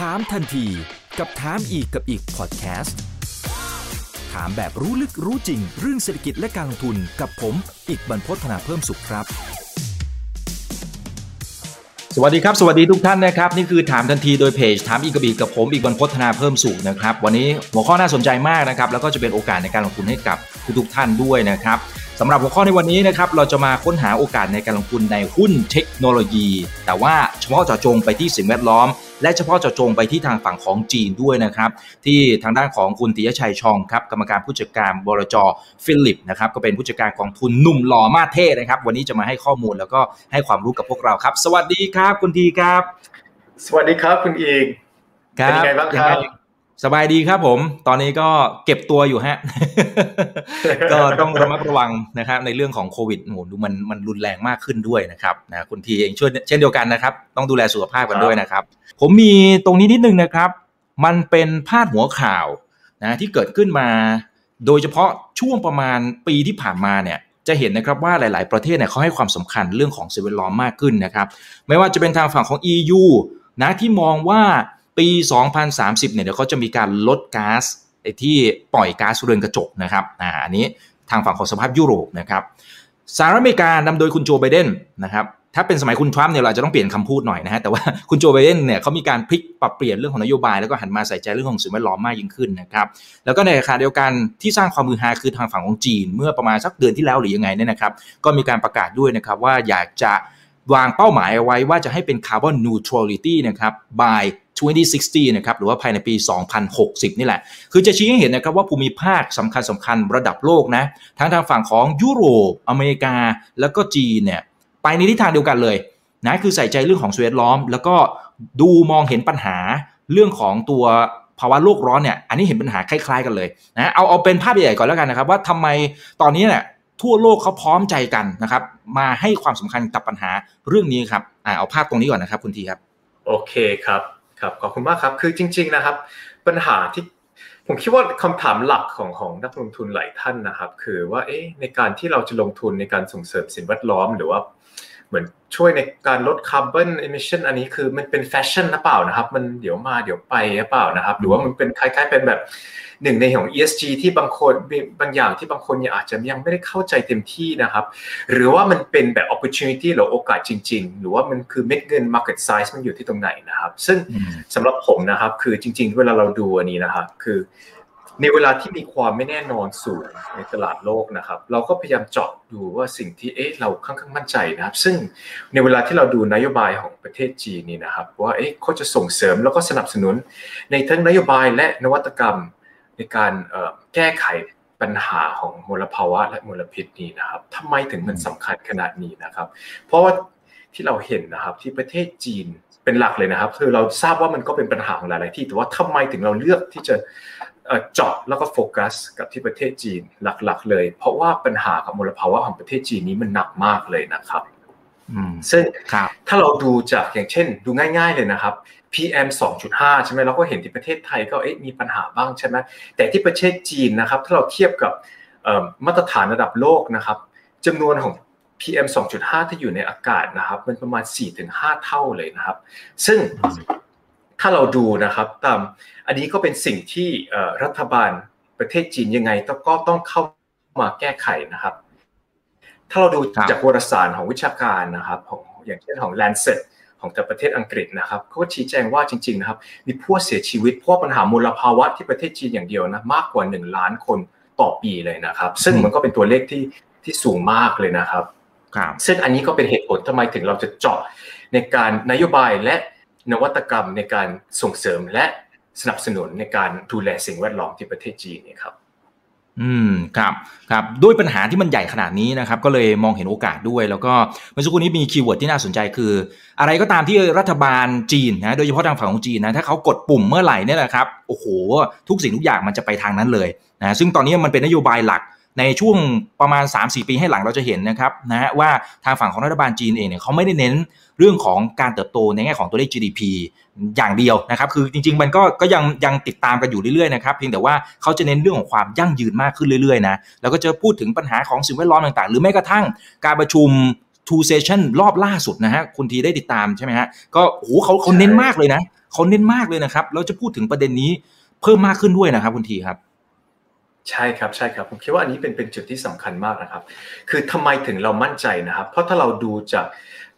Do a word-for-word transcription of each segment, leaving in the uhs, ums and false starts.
ถามทันทีกับถามอีกกับอีกพอดแคสต์ถามแบบรู้ลึกรู้จริงเรื่องเศรษฐกิจและการลงทุนกับผมอีกบรรพต ธนาเพิ่มสุขครับสวัสดีครับสวัสดีทุกท่านนะครับนี่คือถามทันทีโดยเพจถามอีกกับอีกกับผมอีกบรรพต ธนาเพิ่มสุขนะครับวันนี้หัวข้อน่าสนใจมากนะครับแล้วก็จะเป็นโอกาสในการลงทุนให้กับทุกท่านด้วยนะครับสำหรับหัวข้อในวันนี้นะครับเราจะมาค้นหาโอกาสในการลงทุนในหุ้นเทคโนโลยีแต่ว่าเฉพาะเจาะจงไปที่สิ่งแวดล้อมและเฉพาะเจาะจงไปที่ทางฝั่งของจีนด้วยนะครับที่ทางด้านของคุณติยชัยชองครับกรรมการผู้จัดการบลจ. Philip นะครับก็เป็นผู้จัดการกองทุนหนุ่มหล่อมาเท่นะครับวันนี้จะมาให้ข้อมูลแล้วก็ให้ความรู้กับพวกเราครับสวัสดีครับคุณทีครับสวัสดีครับคุณอีกเป็นยังไงบ้างครับสบายดีครับผมตอนนี้ก็เก็บตัวอยู่ฮะ ก็ต้องระมัดระวังนะครับในเรื่องของโควิดโหดูมันมันรุนแรงมากขึ้นด้วยนะครับนะคุณทีเองช่วยเช่นเดียวกันนะครับต้องดูแลสุขภาพกันด้วยนะครับผมมีตรงนี้นิดนึงนะครับมันเป็นพาดหัวข่าวนะที่เกิดขึ้นมาโดยเฉพาะช่วงประมาณปีที่ผ่านมาเนี่ยจะเห็นนะครับว่าหลายๆประเทศเนี่ยเขาให้ความสำคัญเรื่องของสิ่งแวดล้อมมากขึ้นนะครับไม่ว่าจะเป็นทางฝั่งของ อี ยู นะที่มองว่าปีสองพันสามสิบเนี่ยเดี๋ยวเขาจะมีการลดก๊าซไอ้ที่ปล่อยก๊าซเรือนกระจกนะครับอ่าอันนี้ทางฝั่งของสภาพยุโรปนะครับสหรัฐอเมริกานำโดยคุณโจไบเดนนะครับถ้าเป็นสมัยคุณทรัมป์เนี่ยเราจะต้องเปลี่ยนคำพูดหน่อยนะฮะแต่ว่าคุณโจไบเดนเนี่ยเขามีการพลิกปรับเปลี่ยนเรื่องของนโยบายแล้วก็หันมาใส่ใจเรื่องของสิ่งแวดล้อมมากยิ่งขึ้นนะครับแล้วก็ในขณะเดียวกันที่สร้างความมือฮาคือทางฝั่งของจีนเมื่อประมาณสักเดือนที่แล้วหรือยังไงเนี่ยนะครับก็มีการประกาศด้วยนะครับว่าอยากจะวางเป้าหมายเอาไว้ว่าจะให้เป็น carbon neutrality นะครับ by สองพันหกสิบนะครับหรือว่าภายในปีสองพันหกสิบนี่แหละคือจะชี้ให้เห็นนะครับว่าภูมิภาคสำคัญสำคัญระดับโลกนะทั้งทางฝั่งของยุโรปอเมริกาแล้วก็จีนเนี่ยไปในทิศทางเดียวกันเลยนะคือใส่ใจเรื่องของสิ่งแวดล้อมแล้วก็ดูมองเห็นปัญหาเรื่องของตัวภาวะโลกร้อนเนี่ยอันนี้เห็นปัญหาคล้ายๆกันเลยนะเอาเอาเป็นภาพใหญ่ๆก่อนแล้วกันนะครับว่าทำไมตอนนี้เนี่ยทั่วโลกเขาพร้อมใจกันนะครับมาให้ความสำคัญกับปัญหาเรื่องนี้ครับอ่าเอาภาพตรงนี้ก่อนนะครับคุณทีครับโอเคครับครับขอบคุณมากครับคือจริงๆนะครับปัญหาที่ผมคิดว่าคำถามหลักของของนักลงทุนหลายท่านนะครับคือว่าเอ๊ะในการที่เราจะลงทุนในการส่งเสริมสิ่งแวดล้อมหรือว่าเหมือนช่วยในการลดคาร์บอนเอมิชันอันนี้คือมันเป็นแฟชั่นหรือเปล่านะครับมันเดี๋ยวมาเดี๋ยวไปหรือเปล่านะครับหรือว่ามันเป็นคล้ายๆเป็นแบบหนึ่งในของ อี เอส จี ที่บางคนบางอย่างที่บางคนอาจจะยังไม่ได้เข้าใจเต็มที่นะครับหรือว่ามันเป็นแบบ opportunity หรือโอกาสจริงๆหรือว่ามันคือเม็ดเงิน market size มันอยู่ที่ตรงไหนนะครับซึ่งสำหรับผมนะครับคือจริงๆเวลาเราดูอันนี้นะครับคือในเวลาที่มีความไม่แน่นอนสูงในตลาดโลกนะครับเราก็พยายามเจาะดูว่าสิ่งที่เอ๊ะเราค่อนข้างมั่นใจนะครับซึ่งในเวลาที่เราดูนโยบายของประเทศจีนนี่นะครับว่าเอ๊ะเขาจะส่งเสริมแล้วก็สนับสนุนในทั้งนโยบายและนวัตกรรมในการแก้ไขปัญหาของมลภาวะและมลพิษนี้นะครับทำไมถึงมันสำคัญขนาดนี้นะครับเพราะว่าที่เราเห็นนะครับที่ประเทศจีนเป็นหลักเลยนะครับคือเราทราบว่ามันก็เป็นปัญหาของหลายๆที่แต่ว่าทำไมถึงเราเลือกที่จะเจาะแล้วก็โฟกัสกับที่ประเทศจีนหลักๆเลยเพราะว่าปัญหากับมลภาวะของประเทศจีนนี้มันหนักมากเลยนะครับซึ่งถ้าเราดูจากอย่างเช่นดูง่ายๆเลยนะครับ พี เอ็ม สองจุดห้า ใช่ไหมเราก็เห็นที่ประเทศไทยก็เอ๊ะมีปัญหาบ้างใช่ไหมแต่ที่ประเทศจีนนะครับถ้าเราเทียบกับมาตรฐานระดับโลกนะครับจำนวนของ พี เอ็ม สองจุดห้า ที่อยู่ในอากาศนะครับมันประมาณ สี่ถึงห้า เท่าเลยนะครับซึ่งถ้าเราดูนะครับตามอันนี้ก็เป็นสิ่งที่รัฐบาลประเทศจีนยังไงก็ต้องเข้ามาแก้ไขนะครับถ้าเราดูจากวารสารของวิชาการนะครับของอย่างเช่นของ Lancet ของจากประเทศอังกฤษนะครับเขาก็ชี้แจงว่าจริงๆนะครับมีผู้เสียชีวิตเพราะปัญหามลภาวะที่ประเทศจีนอย่างเดียวนะมากกว่าหนึ่งล้านคนต่อปีเลยนะครับซึ่งมันก็เป็นตัวเลขที่ที่สูงมากเลยนะครับซึ่งอันนี้ก็เป็นเหตุผลทำไมถึงเราจะเจาะในการนโยบายและนวัตกรรมในการส่งเสริมและสนับสนุนในการดูแลสิ่งแวดล้อมที่ประเทศจีนเนี่ยครับอืมครับครับด้วยปัญหาที่มันใหญ่ขนาดนี้นะครับก็เลยมองเห็นโอกาสด้วยแล้วก็เมื่อสักครู่นี้มีคีย์เวิร์ดที่น่าสนใจคืออะไรก็ตามที่รัฐบาลจีนนะโดยเฉพาะทางฝั่งของจีนนะถ้าเขากดปุ่มเมื่อไหร่เนี่ยแหละครับโอ้โหทุกสิ่งทุกอย่างมันจะไปทางนั้นเลยนะซึ่งตอนนี้มันเป็นนโยบายหลักในช่วงประมาณ สามถึงสี่ ปีให้หลังเราจะเห็นนะครับนะฮะว่าทางฝั่งของรัฐบาลจีนเองเนี่ยเขาไม่ได้เน้นเรื่องของการเติบโตในแง่ของตัวเลข จี ดี พี อย่างเดียวนะครับคือจริงๆมันก็ก็ยังยังติดตามกันอยู่เรื่อยๆนะครับเพียงแต่ว่าเขาจะเน้นเรื่องของความยั่งยืนมากขึ้นเรื่อยๆนะแล้วก็จะพูดถึงปัญหาของสิ่งแวดล้อมต่างๆหรือแม้กระทั่งการประชุมทูเซชั่นรอบล่าสุดนะฮะคุณทีได้ติดตามใช่ไหมฮะก็โอ้โหเขาเขาเน้นมากเลยนะ เขาเน้นมากเลยนะครับเราจะพูดถึงประเด็นนี้เพิ่มมากขึ้นด้วยนะครับคุณทีครับใช่ครับใช่ครับผมคิดว่าอันนี้เป็นเป็นจุดที่สำคัญมากนะครับคือทำไมถึงเรามั่นใจนะครับเพราะถ้าเราดูจาก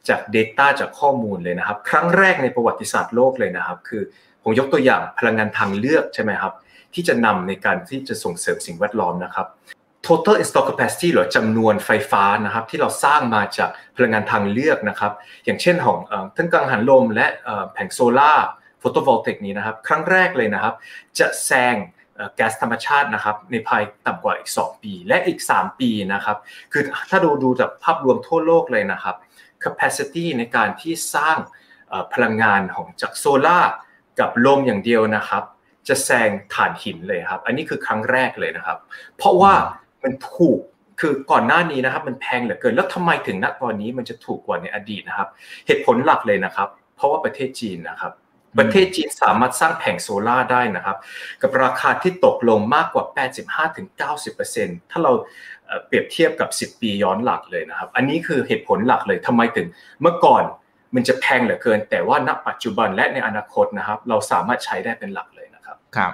จาก data จากข้อมูลเลยนะครับครั้งแรกในประวัติศาสตร์โลกเลยนะครับคือผมยกตัวอย่างพลังงานทางเลือกใช่ไหมครับที่จะนำในการที่จะส่งเสริมสิ่งแวดล้อมนะครับ total installed capacity หรือจำนวนไฟฟ้านะครับที่เราสร้างมาจากพลังงานทางเลือกนะครับอย่างเช่นของทั้งกังหันลมและแผงโซล่าโฟโตโวลเทคนี้นะครับครั้งแรกเลยนะครับจะแซงแก๊สธรรมชาตินะครับในภายต่ำกว่าอีกสองปีและอีกสามปีนะครับคือถ้าดูดูจากภาพรวมทั่วโลกเลยนะครับ capacity ในการที่สร้างพลังงานของจากโซล่ากับลมอย่างเดียวนะครับจะแซงถ่านหินเลยครับอันนี้คือครั้งแรกเลยนะครับเพราะว่ามันถูกคือก่อนหน้านี้นะครับมันแพงเหลือเกินแล้วทำไมถึงณตอนนี้มันจะถูกกว่าในอดีตนะครับเหตุผลหลักเลยนะครับเพราะว่าประเทศจีนนะครับประเทศจีนสามารถสร้างแผงโซล่าได้นะครับกับราคาที่ตกลงมากกว่า แปดสิบห้าถึงเก้าสิบเปอร์เซ็นต์ ถ้าเราเปรียบเทียบกับสิบปีย้อนหลังเลยนะครับอันนี้คือเหตุผลหลักเลยทำไมถึงเมื่อก่อนมันจะแพงเหลือเกินแต่ว่าณปัจจุบันและในอนาคตนะครับเราสามารถใช้ได้เป็นหลักเลยนะครับครับ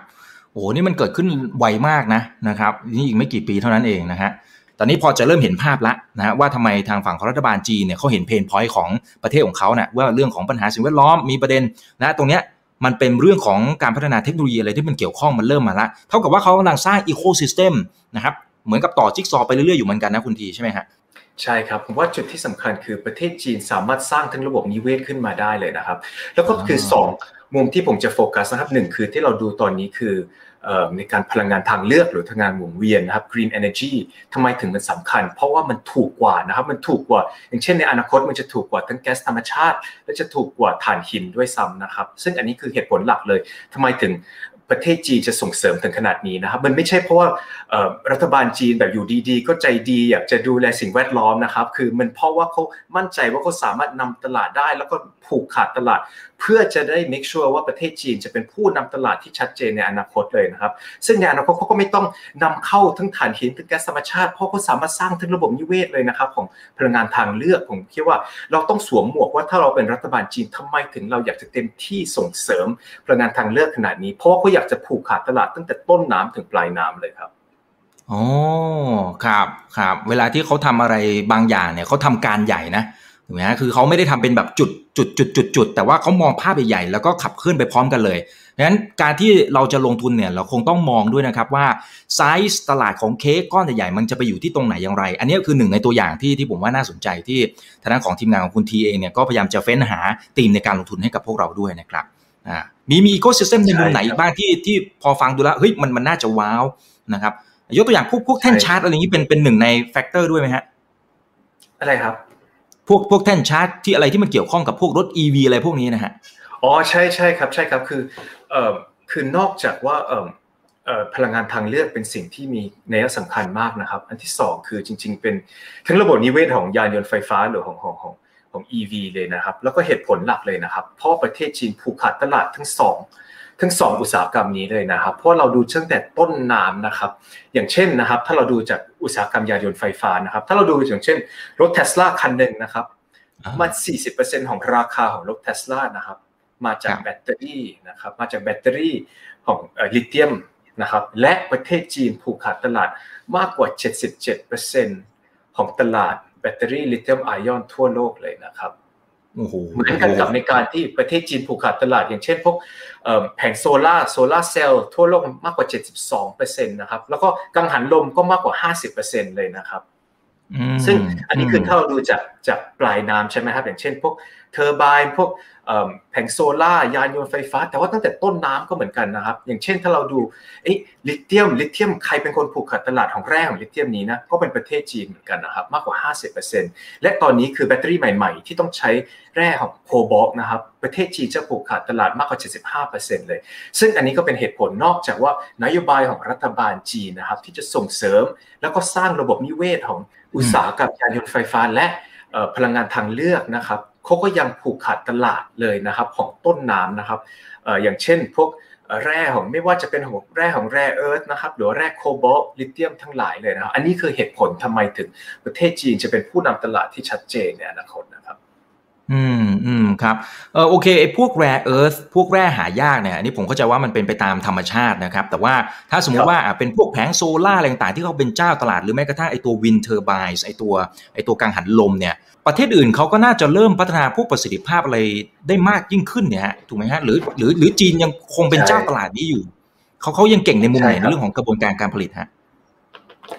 โอ้โหนี่มันเกิดขึ้นไวมากนะนะครับนี่อีกไม่กี่ปีเท่านั้นเองนะฮะตอนนี้พอจะเริ่มเห็นภาพละนะฮะว่าทำไมทางฝั่งของรัฐบาลจีนเนี่ยเขาเห็นเพนพอยต์ของประเทศของเขาเนี่ยว่าเรื่องของปัญหาสิ่งแวดล้อมมีประเด็นนะตรงเนี้ยมันเป็นเรื่องของการพัฒนาเทคโนโลยีอะไรที่มันเกี่ยวข้องมันเริ่มมาละเท่ากับว่าเขากำลังสร้างอีโคซิสเต็มนะครับเหมือนกับต่อจิ๊กซอว์ไปเรื่อยๆอยู่เหมือนกันนะคุณทีใช่ไหมฮะใช่ครับผมว่าจุดที่สำคัญคือประเทศจีนสามารถสร้างทั้งระบบนิเวศขึ้นมาได้เลยนะครับแล้วก็คือสองมุมที่ผมจะโฟกัสนะครับหนึ่งคือที่เราดูตอนนี้คือในการพลังงานทางเลือกหรือพลังงานหมุนเวียนนะครับ green energy ทำไมถึงมันสำคัญเพราะว่ามันถูกกว่านะครับมันถูกกว่าอย่างเช่นในอนาคตมันจะถูกกว่าทั้งแก๊สธรรมชาติและจะถูกกว่าถ่านหินด้วยซ้ำนะครับซึ่งอันนี้คือเหตุผลหลักเลยทำไมถึงประเทศจีนจะส่งเสริมถึงขนาดนี้นะครับมันไม่ใช่เพราะว่ารัฐบาลจีนแบบอยู่ดีๆก็ใจดีอยากจะดูแลสิ่งแวดล้อมนะครับคือมันเพราะว่าเขามั่นใจว่าเขาสามารถนำตลาดได้แล้วก็ผูกขาดตลาดเพื่อจะได้ make sure ว่าประเทศจีนจะเป็นผู้นำตลาดที่ชัดเจนในอนาคตเลยนะครับซึ่งในอนาคตเขาก็ไม่ต้องนำเข้าทั้งถ่านหินทั้งแก๊สธรรมชาติเพราะเขาสามารถสร้างทั้งระบบนิเวศเลยนะครับของพลังงานทางเลือกผมคิดว่าเราต้องสวมหมวกว่าถ้าเราเป็นรัฐบาลจีนทำไมถึงเราอยากจะเต็มที่ส่งเสริมพลังงานทางเลือกขนาดนี้เพราะเขาอยากจะผูกขาดตลาดตั้งแต่ต้นน้ำถึงปลายน้ำเลยครับอ๋อครับครับเวลาที่เขาทำอะไรบางอย่างเนี่ยเขาทำการใหญ่นะถูกไหมฮะคือเขาไม่ได้ทำเป็นแบบจุดจุดจุดจุดจุดแต่ว่าเขามองภาพใหญ่ๆแล้วก็ขับเคลื่อนไปพร้อมกันเลยดังนั้นการที่เราจะลงทุนเนี่ยเราคงต้องมองด้วยนะครับว่าไซส์ตลาดของเค้กก้อนใหญ่ๆมันจะไปอยู่ที่ตรงไหนอย่างไรอันนี้คือหนึ่งในตัวอย่างที่ที่ผมว่าน่าสนใจที่ทางด้านของทีมงานของคุณทีเองเนี่ยก็พยายามจะเฟ้นหาธีมในการลงทุนให้กับพวกเราด้วยนะครับอ่ามีมีอีโคซิสเต็มในมุมไหนอีกบ้างที่ที่พอฟังดูแล้วเฮ้ยมันมันน่าจะว้าวนะครับยกตัวอย่างพวกพวกแท่นชาร์จอะไรอย่างนี้เป็นเป็นหนึ่งในแฟกเตอร์ด้วยไหมฮะอะไรครับพวกพวกแท่นชาร์จที่อะไรที่มันเกี่ยวข้องกับพวกรถ อี วี อะไรพวกนี้นะฮะอ๋อใช่ใช่ครับใช่ครับคือเอ่อคือนอกจากว่าเอ่อเอ่อพลังงานทางเลือกเป็นสิ่งที่มีนัยสำคัญมากนะครับอันที่สองคือจริงๆเป็นทั้งระบบนิเวศของยานยนต์ไฟฟ้าหรือของของของของ อี วี เลยนะครับแล้วก็เหตุผลหลักเลยนะครับเพราะประเทศจีนผูกขาดตลาดทั้งสองทั้งสองอุตสาหกรรมนี้เลยนะครับเพราะเราดูตั้งแต่ต้นน้ำนะครับอย่างเช่นนะครับถ้าเราดูจากอุตสาหกรรมยานยนต์ไฟฟ้านะครับถ้าเราดูอย่างเช่นรถ Tesla คันนึงนะครับมัน สี่สิบเปอร์เซ็นต์ ของราคาของรถ Tesla นะครับมาจากแบตเตอรี่นะครับมาจากแบตเตอรี่ของเอ่อลิเธียมนะครับและประเทศจีนผูกขาดตลาดมากกว่า เจ็ดสิบเจ็ดเปอร์เซ็นต์ ของตลาดแบตเตอรี่ลิเธียมไอออนทั่วโลกเลยนะครับโอ้โหเหมือนกันกับในการที่ประเทศจีนผูกขาดตลาดอย่างเช่นพวกเอ่อแผงโซล่าโซล่าเซลล์ทั่วโลกมากกว่า เจ็ดสิบสองเปอร์เซ็นต์ นะครับแล้วก็กังหันลมก็มากกว่า ห้าสิบเปอร์เซ็นต์ เลยนะครับซึ่งอันนี้คือถ้าเราดูจากจากปลายน้ำใช่ไหมครับอย่างเช่นพวกเทอร์ไบน์พวกเอ่อแผงโซล่ายานยนต์ไฟฟ้าแต่ว่าตั้งแต่ต้นน้ำก็เหมือนกันนะครับอย่างเช่นถ้าเราดูไอ้ลิเธียมลิเธียมใครเป็นคนผูกขาดตลาดของแร่ของลิเธียมนี้นะก็เป็นประเทศจีนเหมือนกันนะครับมากกว่า ห้าสิบเปอร์เซ็นต์ และตอนนี้คือแบตเตอรี่ใหม่ๆที่ต้องใช้แร่ของโคบอลต์นะครับประเทศจีนจะผูกขาดตลาดมากกว่า เจ็ดสิบห้าเปอร์เซ็นต์ เลยซึ่งอันนี้ก็เป็นเหตุผลนอกจากว่านโยบายของรัฐบาลจีนนะครับที่จะส่งเสริมแล้วก็สร้างระบบนิเวศของอุตสาหกรรมยานยนต์ไฟฟ้าและพลังงานทางเลือกนะครับเขาก็ยังผูกขาดตลาดเลยนะครับของต้นน้ำนะครับอย่างเช่นพวกแร่ของไม่ว่าจะเป็นของแร่ของแร่เอิร์ธนะครับหรือแร่โคบอลต์ลิเธียมทั้งหลายเลยนะครับอันนี้คือเหตุผลทำไมถึงประเทศจีนจะเป็นผู้นำตลาดที่ชัดเจนในอนาคตนะครับ อืมอืมครับเออโอเคไอ้พวก rare earth พวกแร่หายากเนี่ยอันนี้ผมเข้าใจว่ามันเป็นไปตามธรรมชาตินะครับแต่ว่าถ้าสมมติว่าเป็นพวกแผงโซล่าอะไรต่างๆที่เขาเป็นเจ้าตลาดหรือแม้กระทั่งไอ้ตัว wind turbines ไอ้ตัวไอ้ตัวกังหันลมเนี่ยประเทศอื่นเขาก็น่าจะเริ่มพัฒนาพวกประสิทธิภาพอะไรได้มากยิ่งขึ้นเนี่ยฮะถูกไหมฮะหรือหรือหรือจีนยังคงเป็นเจ้าตลาดนี้อยู่เขาเขายังเก่งในมุมไหนในเรื่องของกระบวนการการผลิตฮะ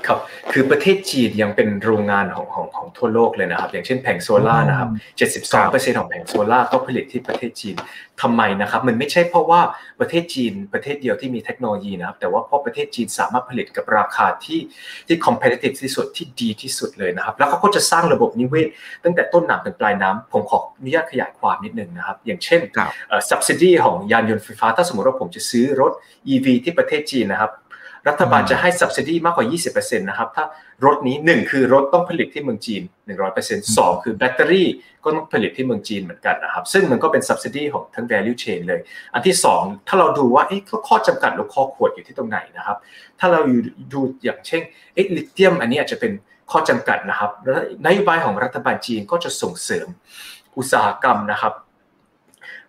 ครับคือประเทศจีนยังเป็นโรงงานของของของทั่วโลกเลยนะครับอย่างเช่นแผงโซล่านะครับ เจ็ดสิบสองเปอร์เซ็นต์ ของแผงโซล่าก็ผลิตที่ประเทศจีนทำไมนะครับมันไม่ใช่เพราะว่าประเทศจีนประเทศเดียวที่มีเทคโนโลยีนะครับแต่ว่าเพราะประเทศจีนสามารถผลิตกับราคาที่ที่ competitive ที่สุดที่ดีที่สุดเลยนะครับแล้วเขาก็จะสร้างระบบนิเวศตั้งแต่ต้นน้ำถึงปลายน้ำผมขออนุญาตขยายความนิดนึงนะครับอย่างเช่นเอ่อ subsidy ของยานยนต์ไฟฟ้าถ้าสมมติว่าผมจะซื้อรถ อี วี ที่ประเทศจีนนะครับรัฐบาลจะให้ subsidy มากกว่า ยี่สิบเปอร์เซ็นต์ นะครับถ้ารถนี้หนึ่งคือรถต้องผลิตที่เมืองจีน หนึ่งร้อยเปอร์เซ็นต์ สองคือแบตเตอรี่ก็ต้องผลิตที่เมืองจีนเหมือนกันนะครับซึ่งมันก็เป็น subsidy ของทั้ง value chain เลยอันที่สองถ้าเราดูว่าเอ๊ะข้อจำกัดหรือข้อขวดอยู่ที่ตรงไหนนะครับถ้าเราดูอย่างเช่นเอ๊ะลิเธียมอันนี้อาจจะเป็นข้อจำกัดนะครับนโยบายของรัฐบาลจีนก็จะส่งเสริมอุตสาหกรรมนะครับ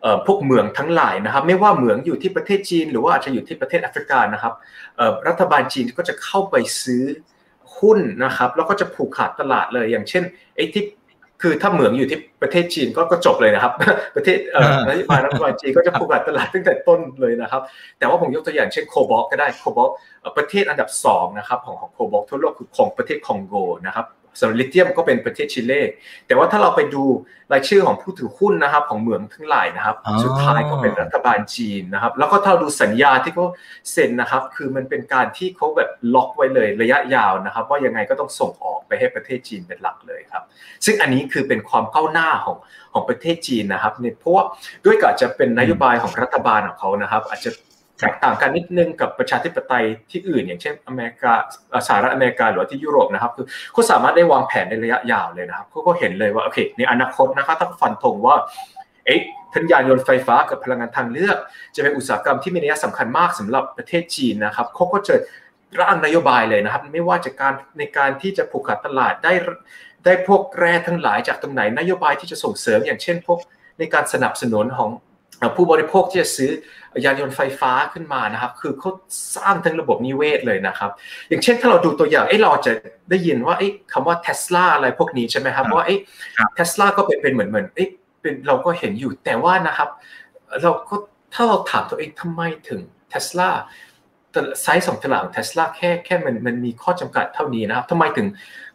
เอ่อพวกเหมืองทั้งหลายนะครับไม่ว่าเหมืองอยู่ที่ประเทศจีนหรือว่าอาจจะอยู่ที่ประเทศแอฟริกานะครับเอ่อรัฐบาลจีนก็จะเข้าไปซื้อหุ้นนะครับแล้วก็จะผูกขาดตลาดเลยอย่างเช่นไอ้ที่คือถ้าเหมืองอยู่ที่ประเทศจีนก็ก็จบเลยนะครับประเทศเอ่อนโยบายรัฐบาลจีนก็จะผูกขาดตลาดตั้งแต่ต้นเลยนะครับแต่ว่าผมยกตัวอย่างเช่นโคบอลก็ได้โคบอลประเทศอันดับสองนะครับของของโคบอลทั่วโลกคือของประเทศคองโกนะครับส่วนลิเธียมก็เป็นประเทศชิเลแต่ว่าถ้าเราไปดูรายชื่อของผู้ถือหุ้นนะครับของเหมืองทั้งหลายนะครับสุดท้ายก็เป็นรัฐบาลจีนนะครับแล้วก็ถ้าดูสัญญาที่เขาเซ็นนะครับคือมันเป็นการที่เขาแบบล็อกไว้เลยระยะยาวนะครับว่ายังไงก็ต้องส่งออกไปให้ประเทศจีนเป็นหลักเลยครับซึ่งอันนี้คือเป็นความก้าวหน้าของของประเทศจีนนะครับเนี่ยเพราะว่าด้วยก็อาจจะเป็นนโยบายของรัฐบาลของเขานะครับอาจจะแตกต่างกันนิดนึงกับประชาธิปไตยที่อื่นอย่างเช่นอเมริกาสหรัฐอเมริกาหรือที่ยุโรปนะครับคือเขาสามารถได้วางแผนในระยะยาวเลยนะครับเขาก็เห็นเลยว่าโอเคในอนาคตนะครับถ้าฟันธงว่าเอ๊ะทั้งยานยนต์ไฟฟ้ากับพลังงานทางเลือกจะเป็นอุตสาหกรรมที่มีนัยสำคัญมากสำหรับประเทศจีนนะครับเขาก็จะร่างนโยบายเลยนะครับไม่ว่าจะการในการที่จะผูกขาดตลาดได้ได้พวกแร่ทั้งหลายจากตรงไหนนโยบายที่จะส่งเสริมอย่างเช่นพวกในการสนับสนุนของผู้บริโภคที่จะซื้อยานยนต์ไฟฟ้าขึ้นมานะครับคือเขาสร้างทั้งระบบนิเวศเลยนะครับอย่างเช่นถ้าเราดูตัวอย่างเอ้เราจะได้ยินว่าเอ้คำว่า Tesla อะไรพวกนี้ใช่ไหมครับว่าเอ้ Tesla ก็เป็นเป็นเหมือนเหมือนเอ้เป็นเราก็เห็นอยู่แต่ว่านะครับเราก็ถ้าเราถามตัวเองทำไมถึง Tesla ไซส์ของตลาด Tesla แค่แค่มันมันมีข้อจำกัดเท่านี้นะครับทำไมถึง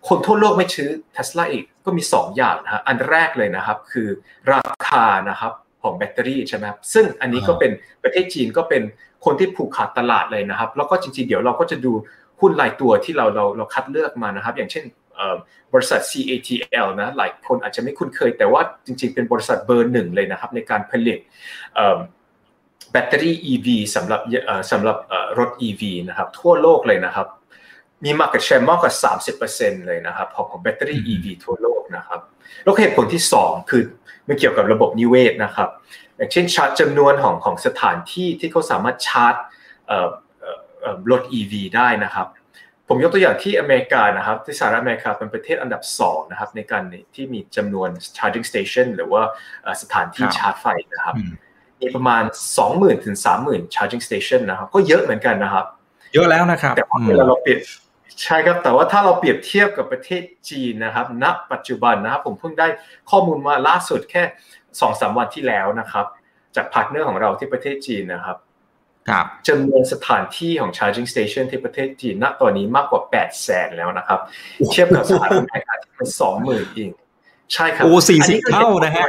คนทั่วโลกไม่ซื้อ Tesla อีกก็มีสองอย่างนะอันแรกเลยนะครับคือราคานะครับของแบตเตอรี่ใช่ไหมครับซึ่งอันนี้ก็เป็นประเทศจีนก็เป็นคนที่ผูกขาดตลาดเลยนะครับแล้วก็จริงๆเดี๋ยวเราก็จะดูหุ้นรายตัวที่เราเราเราคัดเลือกมานะครับอย่างเช่นบริษัท ซี เอ ที แอล นะหลายคนอาจจะไม่คุ้นเคยแต่ว่าจริงๆเป็นบริษัทเบอร์หนึ่งเลยนะครับในการผลิตแบตเตอรี่ อี วี สำหรับสำหรับรถ อี วี นะครับทั่วโลกเลยนะครับมี market share มากกว่า สามสิบเปอร์เซ็นต์ เลยนะครับของแบตเตอรี่ อี วี ทั่วโลกนะครับแล้วเหตุผลที่สองคือมันเกี่ยวกับระบบนิเวศนะครับอย่างเช่นชาร์จจำนวนของของสถานที่ที่เขาสามารถชาร์จเอ่อเอ่อรถ อี วี ได้นะครับผมยกตัวอย่างที่อเมริกานะครับที่สหรัฐอเมริกาเป็นประเทศอันดับสองนะครับในการที่มีจำนวน charging station หรือว่าสถานที่ชาร์จไฟนะครับมีประมาณ สองหมื่น ถึง สามหมื่น charging station นะครับก็เยอะเหมือนกันนะครับเยอะแล้วนะครับแต่เวลาเราเปลี่ยนใช่ครับแต่ว่าถ้าเราเปรียบเทียบกับประเทศจีนนะครับณปัจจุบันนะครับผมเพิ่งได้ข้อมูลมาล่าสุดแค่ สองสาม วันที่แล้วนะครับจากพาร์ทเนอร์ของเราที่ประเทศจีนนะครับครับจำนวนสถานที่ของ charging station ที่ประเทศจีนณตอนนี้มากกว่า แปดแสน แล้วนะครับเทียบกับสหรัฐอเมริกาที่เป็น สองหมื่น เองใช่ครับโอ้สี่สิบเท่านะฮะ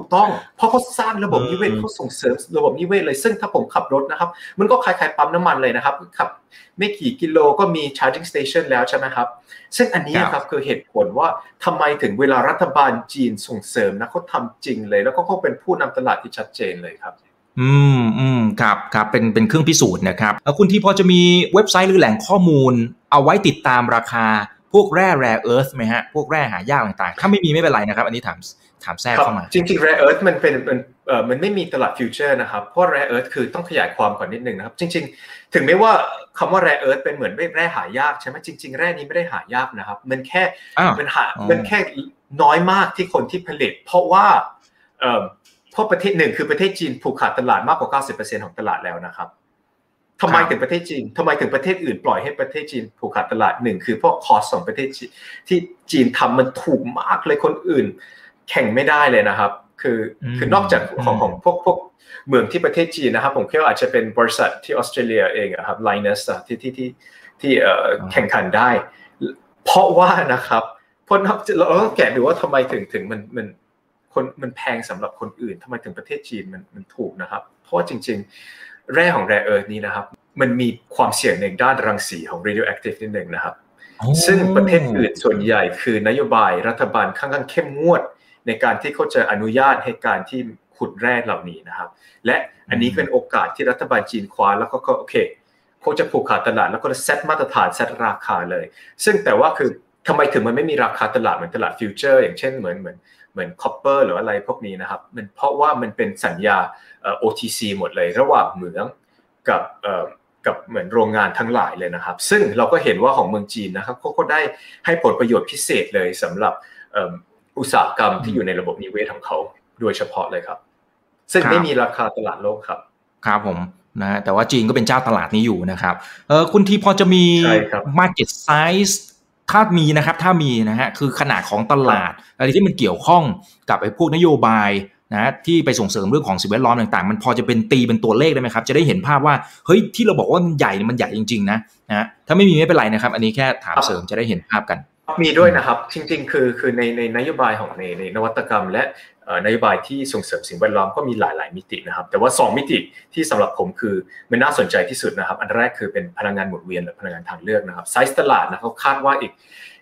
ถูกต้องเพราะเขาสร้างระบบนิเวศเขาส่งเสริมระบบนิเวศเลยซึ่งถ้าผมขับรถนะครับมันก็คล้ายๆปั๊มน้ำมันเลยนะครับขับไม่กี่กิโลก็มี charging station แล้วใช่ไหมครับซึ่งอันนี้ครับคือเหตุผลว่าทำไมถึงเวลารัฐบาลจีนส่งเสริมนะเขาทำจริงเลยแล้วก็เขาเป็นผู้นำตลาดที่ชัดเจนเลยครับอืมอืมครับครับเป็นเป็นเครื่องพิสูจน์นะครับแล้วคุณที่พอจะมีเว็บไซต์หรือแหล่งข้อมูลเอาไว้ติดตามราคาพ วกแร่แร่เอิร์ธไหมฮะพวกแร่หายากต่างๆถ้าไม่มีไม่เป็นไรนะครับอันนี้ถามถามแทรกเข้ามาจริงๆแร่เอิร์ธมันเป็นมันเอ่อมันไม่มีตลาดฟิวเจอร์นะครับเพราะแร่เอิร์ธคือต้องขยายความก่อนนิดนึงนะครับจริงๆถึงแม้ว่าคำว่าแร่เอิร์ธเป็นเหมือนแร่หายากใช่ไหมจริงๆแร่นี้ไม่ได้หายากนะครับมันแค่มันหามันแค่น้อยมากที่คนที่ผลิตเพราะว่าเอ่อเพราะประเทศหนึ่งคือประเทศจีนผูกขาดตลาดมากกว่า เก้าสิบเปอร์เซ็นต์ ของตลาดแล้วนะครับทำไมถึงประเทศจีนทำไมถึงประเทศอื่นปล่อยให้ประเทศจีนผูกขาดตลาดหนึ่งคือเพราะคอสของประเทศที่จีนทำมันถูกมากเลยคนอื่นแข่งไม่ได้เลยนะครับคือคือนอกจากของของพวกพวกเมืองที่ประเทศจีนนะครับผมคิดว่าอาจจะเป็นบริษัทที่ออสเตรเลียเองครับ Lynas ที่ที่ที่ที่แข่งขันได้เพราะว่านะครับเพราะเราต้องแกะดูว่าทำไมถึงถึงมันมันคนมันแพงสำหรับคนอื่นทำไมถึงประเทศจีนมันมันถูกนะครับเพราะว่าจริงๆแร่ของแร่เอิร์ธนี้นะครับมันมีความเสี่ยงในด้านรังสีของ radioactive นิดนึงนะครับ oh. ซึ่งประเทศอื่นส่วนใหญ่คือนโยบายรัฐบาลค่อนข้างเข้มงวดในการที่เขาจะอนุญาตให้การที่ขุดแร่เหล่านี้นะครับและอันนี้เป็นโอกาสที่รัฐบาลจีนคว้าแล้วก็โอเคเขาจะผูกขาดตลาดแล้วก็เซตมาตรฐานเซตราคาเลยซึ่งแต่ว่าคือทำไมถึงมันไม่มีราคาตลาดเหมือนตลาดฟิวเจอร์อย่างเช่นเหมือนเหมือนเหมือนคอปเปอร์หรืออะไรพวกนี้นะครับมันเพราะว่ามันเป็นสัญญา โอ ที ซี หมดเลยระหว่างเหมืองกับกับเหมือนโรงงานทั้งหลายเลยนะครับซึ่งเราก็เห็นว่าของเมืองจีนนะครับเขาก็ได้ให้ผลประโยชน์พิเศษเลยสำหรับอุตสาหกรรมที่อยู่ในระบบนิเวศของเขาโดยเฉพาะเลยครับซึ่งไม่มีราคาตลาดโลกครับครับผมนะแต่ว่าจีนก็เป็นเจ้าตลาดนี้อยู่นะครับเออคุณทีพอจะมี market sizeถ้ามีนะครับถ้ามีนะฮะคือขนาดของตลาดอะไรที่มันเกี่ยวข้องกับไอ้พวกนโยบายนะที่ไปส่งเสริมเรื่องของสิ่งแวดล้อมต่างๆมันพอจะเป็นตีเป็นตัวเลขได้ไหมครับจะได้เห็นภาพว่าเฮ้ยที่เราบอกว่ามันใหญ่มันใหญ่จริงๆนะนะถ้าไม่มีไม่เป็นไรนะครับอันนี้แค่ถามเสริมจะได้เห็นภาพกันมีด้วยนะครับจริงๆคือคือในในนโยบายของในในนวัตกรรมและนโยบายที่ส่งเสริมสิ่งแวดล้อมก็มีหลายๆมิตินะครับแต่ว่าสองมิติที่สำหรับผมคือมันน่าสนใจที่สุดนะครับอันแรกคือเป็นพลังงานหมุนเวียนหรือพลังงานทางเลือกนะครับไซส์ตลาดนะเขาคาดว่าอีก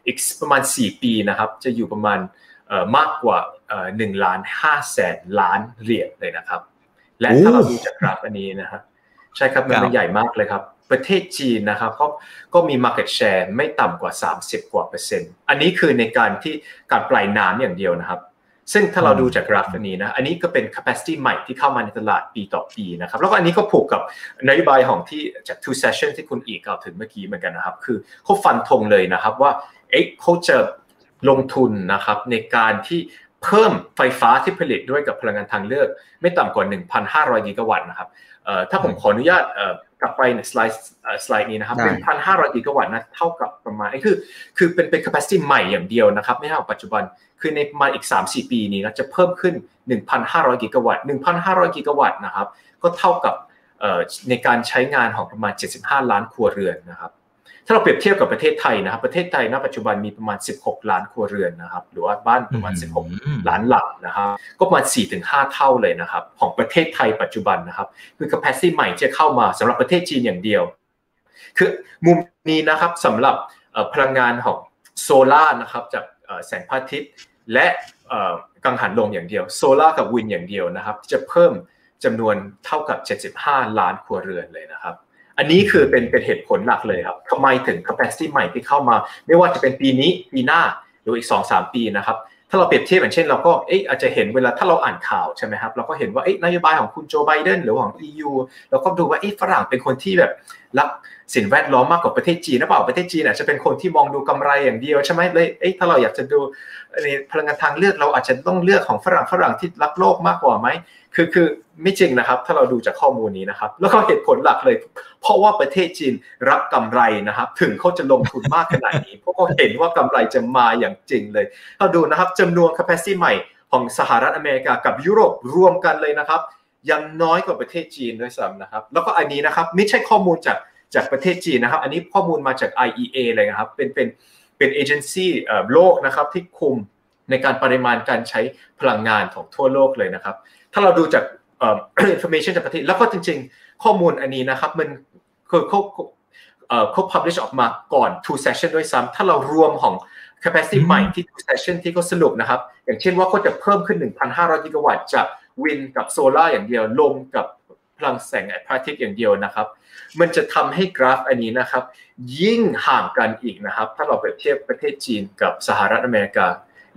อีกประมาณสี่ปีนะครับจะอยู่ประมาณมากกว่าหนึ่งล้านห้าแสนล้านเหรียญเลยนะครับและถ้าเราดูจากกราฟอันนี้นะฮะใช่ครับมันใหญ่มากเลยครับประเทศจีนนะครับก็ก็มี market share ไม่ต่ำกว่าสามสิบกว่าเปอร์เซ็นต์อันนี้คือในการที่การปลายน้ำอย่างเดียวนะครับซึ่งถ้าเราดูจากกราฟอันนี้นะอันนี้ก็เป็น capacity ใหม่ที่เข้ามาในตลาดปีต่อปีนะครับแล้วก็อันนี้ก็ผูกกับนโยบายของที่จาก two session ที่คุณอีกกล่าวถึงเมื่อกี้เหมือนกันนะครับคือเขาฟันธงเลยนะครับว่าเอ๊ะเขาจะลงทุนนะครับในการที่เพิ่มไฟฟ้าที่ผลิตด้วยกับพลังงานทางเลือกไม่ต่ำกว่า หนึ่งพันห้าร้อย กิกะวัตต์นะครับเอ่อถ้าผมขออนุญาตเอ่อกลับไปในสไลด์สไลด์นี้นะครับ หนึ่งพันห้าร้อย กิกะวัตต์นะเท่ากับประมาณคือคือเป็นเป็น capacity ใหม่อย่างเดียวนะครับไม่เท่าปัจจุบันคือในมาอีก สามสี่ ปีนี้นะจะเพิ่มขึ้น หนึ่งพันห้าร้อย กิกะวัตต์ หนึ่งพันห้าร้อย กิกะวัตต์นะครับก็เท่ากับเอ่อในการใช้งานของประมาณเจ็ดสิบห้าล้านครัวเรือนนะครับถ้าเราเปรียบเทียบกับประเทศไทยนะครับประเทศไทยณปัจจุบันมีประมาณสิบหกล้านครัวเรือนนะครับหรือว่าบ้านประมาณสิบหกล้านหลังนะครับก็ประมาณ สี่ถึงห้า เท่าเลยนะครับของประเทศไทยปัจจุบันนะครับคือ capacity ใหม่ที่เข้ามาสำหรับประเทศจีนอย่างเดียวคือมุมนี้นะครับสำหรับพลังงานของโซล่านะครับจากแสงพระอาทิตย์และกังหันลมอย่างเดียวโซล่ากับวินอย่างเดียวนะครับจะเพิ่มจำนวนเท่ากับเจ็ดสิบห้าล้านครัวเรือนเลยนะครับอันนี้คือเป็นเป็นเหตุผลหลักเลยครับทำไมถึง capacity ใหม่ที่เข้ามาไม่ว่าจะเป็นปีนี้ปีหน้าหรืออีก สองถึงสาม ปีนะครับถ้าเราเปรียบเทียบอย่างเช่นเราก็เอ๊ะอาจจะเห็นเวลาถ้าเราอ่านข่าวใช่ไหมครับเราก็เห็นว่าเอ๊ะนโยบายของคุณโจไบเดนหรือของ อี ยู เราก็ดูว่าเอ๊ะฝรั่งเป็นคนที่แบบรักสิ่งแวดล้อมมากกว่าประเทศจีนหรือเปล่าประเทศจีนอาจจะเป็นคนที่มองดูกำไรอย่างเดียวใช่ไหมเลยเอ๊ะถ้าเราอยากจะดูในพลังงานทางเลือกเราอาจจะต้องเลือกของฝรั่งฝรั่งที่รักโลกมากกว่าไหมคือคือไม่จริงนะครับถ้าเราดูจากข้อมูลนี้นะครับแล้วก็เหตุผลหลักเลยเพราะว่าประเทศจีนรักกำไรนะครับถึงเขาจะลงทุนมากขนาดนี้เพราะเขาเห็นว่ากำไรจะมาอย่างจริงเลยเราดูนะครับจำนวน capacity ใหม่ของสหรัฐอเมริกากับยุโรปรวมกันเลยนะครับยังน้อยกว่าประเทศจีนด้วยซ้ำนะครับแล้วก็อันนี้นะครับไม่ใช่ข้อมูลจากจากประเทศจีนนะครับอันนี้ข้อมูลมาจาก ไอ อี เอ เลยนะครับเป็นเป็นเป็นเอเจนซี่โลกนะครับที่คุมในการปริมาณการใช้พลังงานของทั่วโลกเลยนะครับถ้าเราดูจากเอ่อ information จากประเทศแล้วก็จริงๆข้อมูลอันนี้นะครับมันคือเขาเอ่อเขา publish ออกมาก่อน two session ด้วยซ้ำถ้าเรารวมของ capacity ใหม่ที่ two session ที่เขาสรุปนะครับอย่างเช่นว่าเขาจะเพิ่มขึ้น หนึ่งพันห้าร้อย กิกะวัตต์จากวินกับโซล่าอย่างเดียวลมกับ พลังแสงพระอาทิตย์อย่างเดียวนะครับมันจะทำให้กราฟอันนี้นะครับยิ่งห่างกันอีกนะครับถ้าเราเปรียบเทียบประเทศจีนกับสหรัฐอเมริกา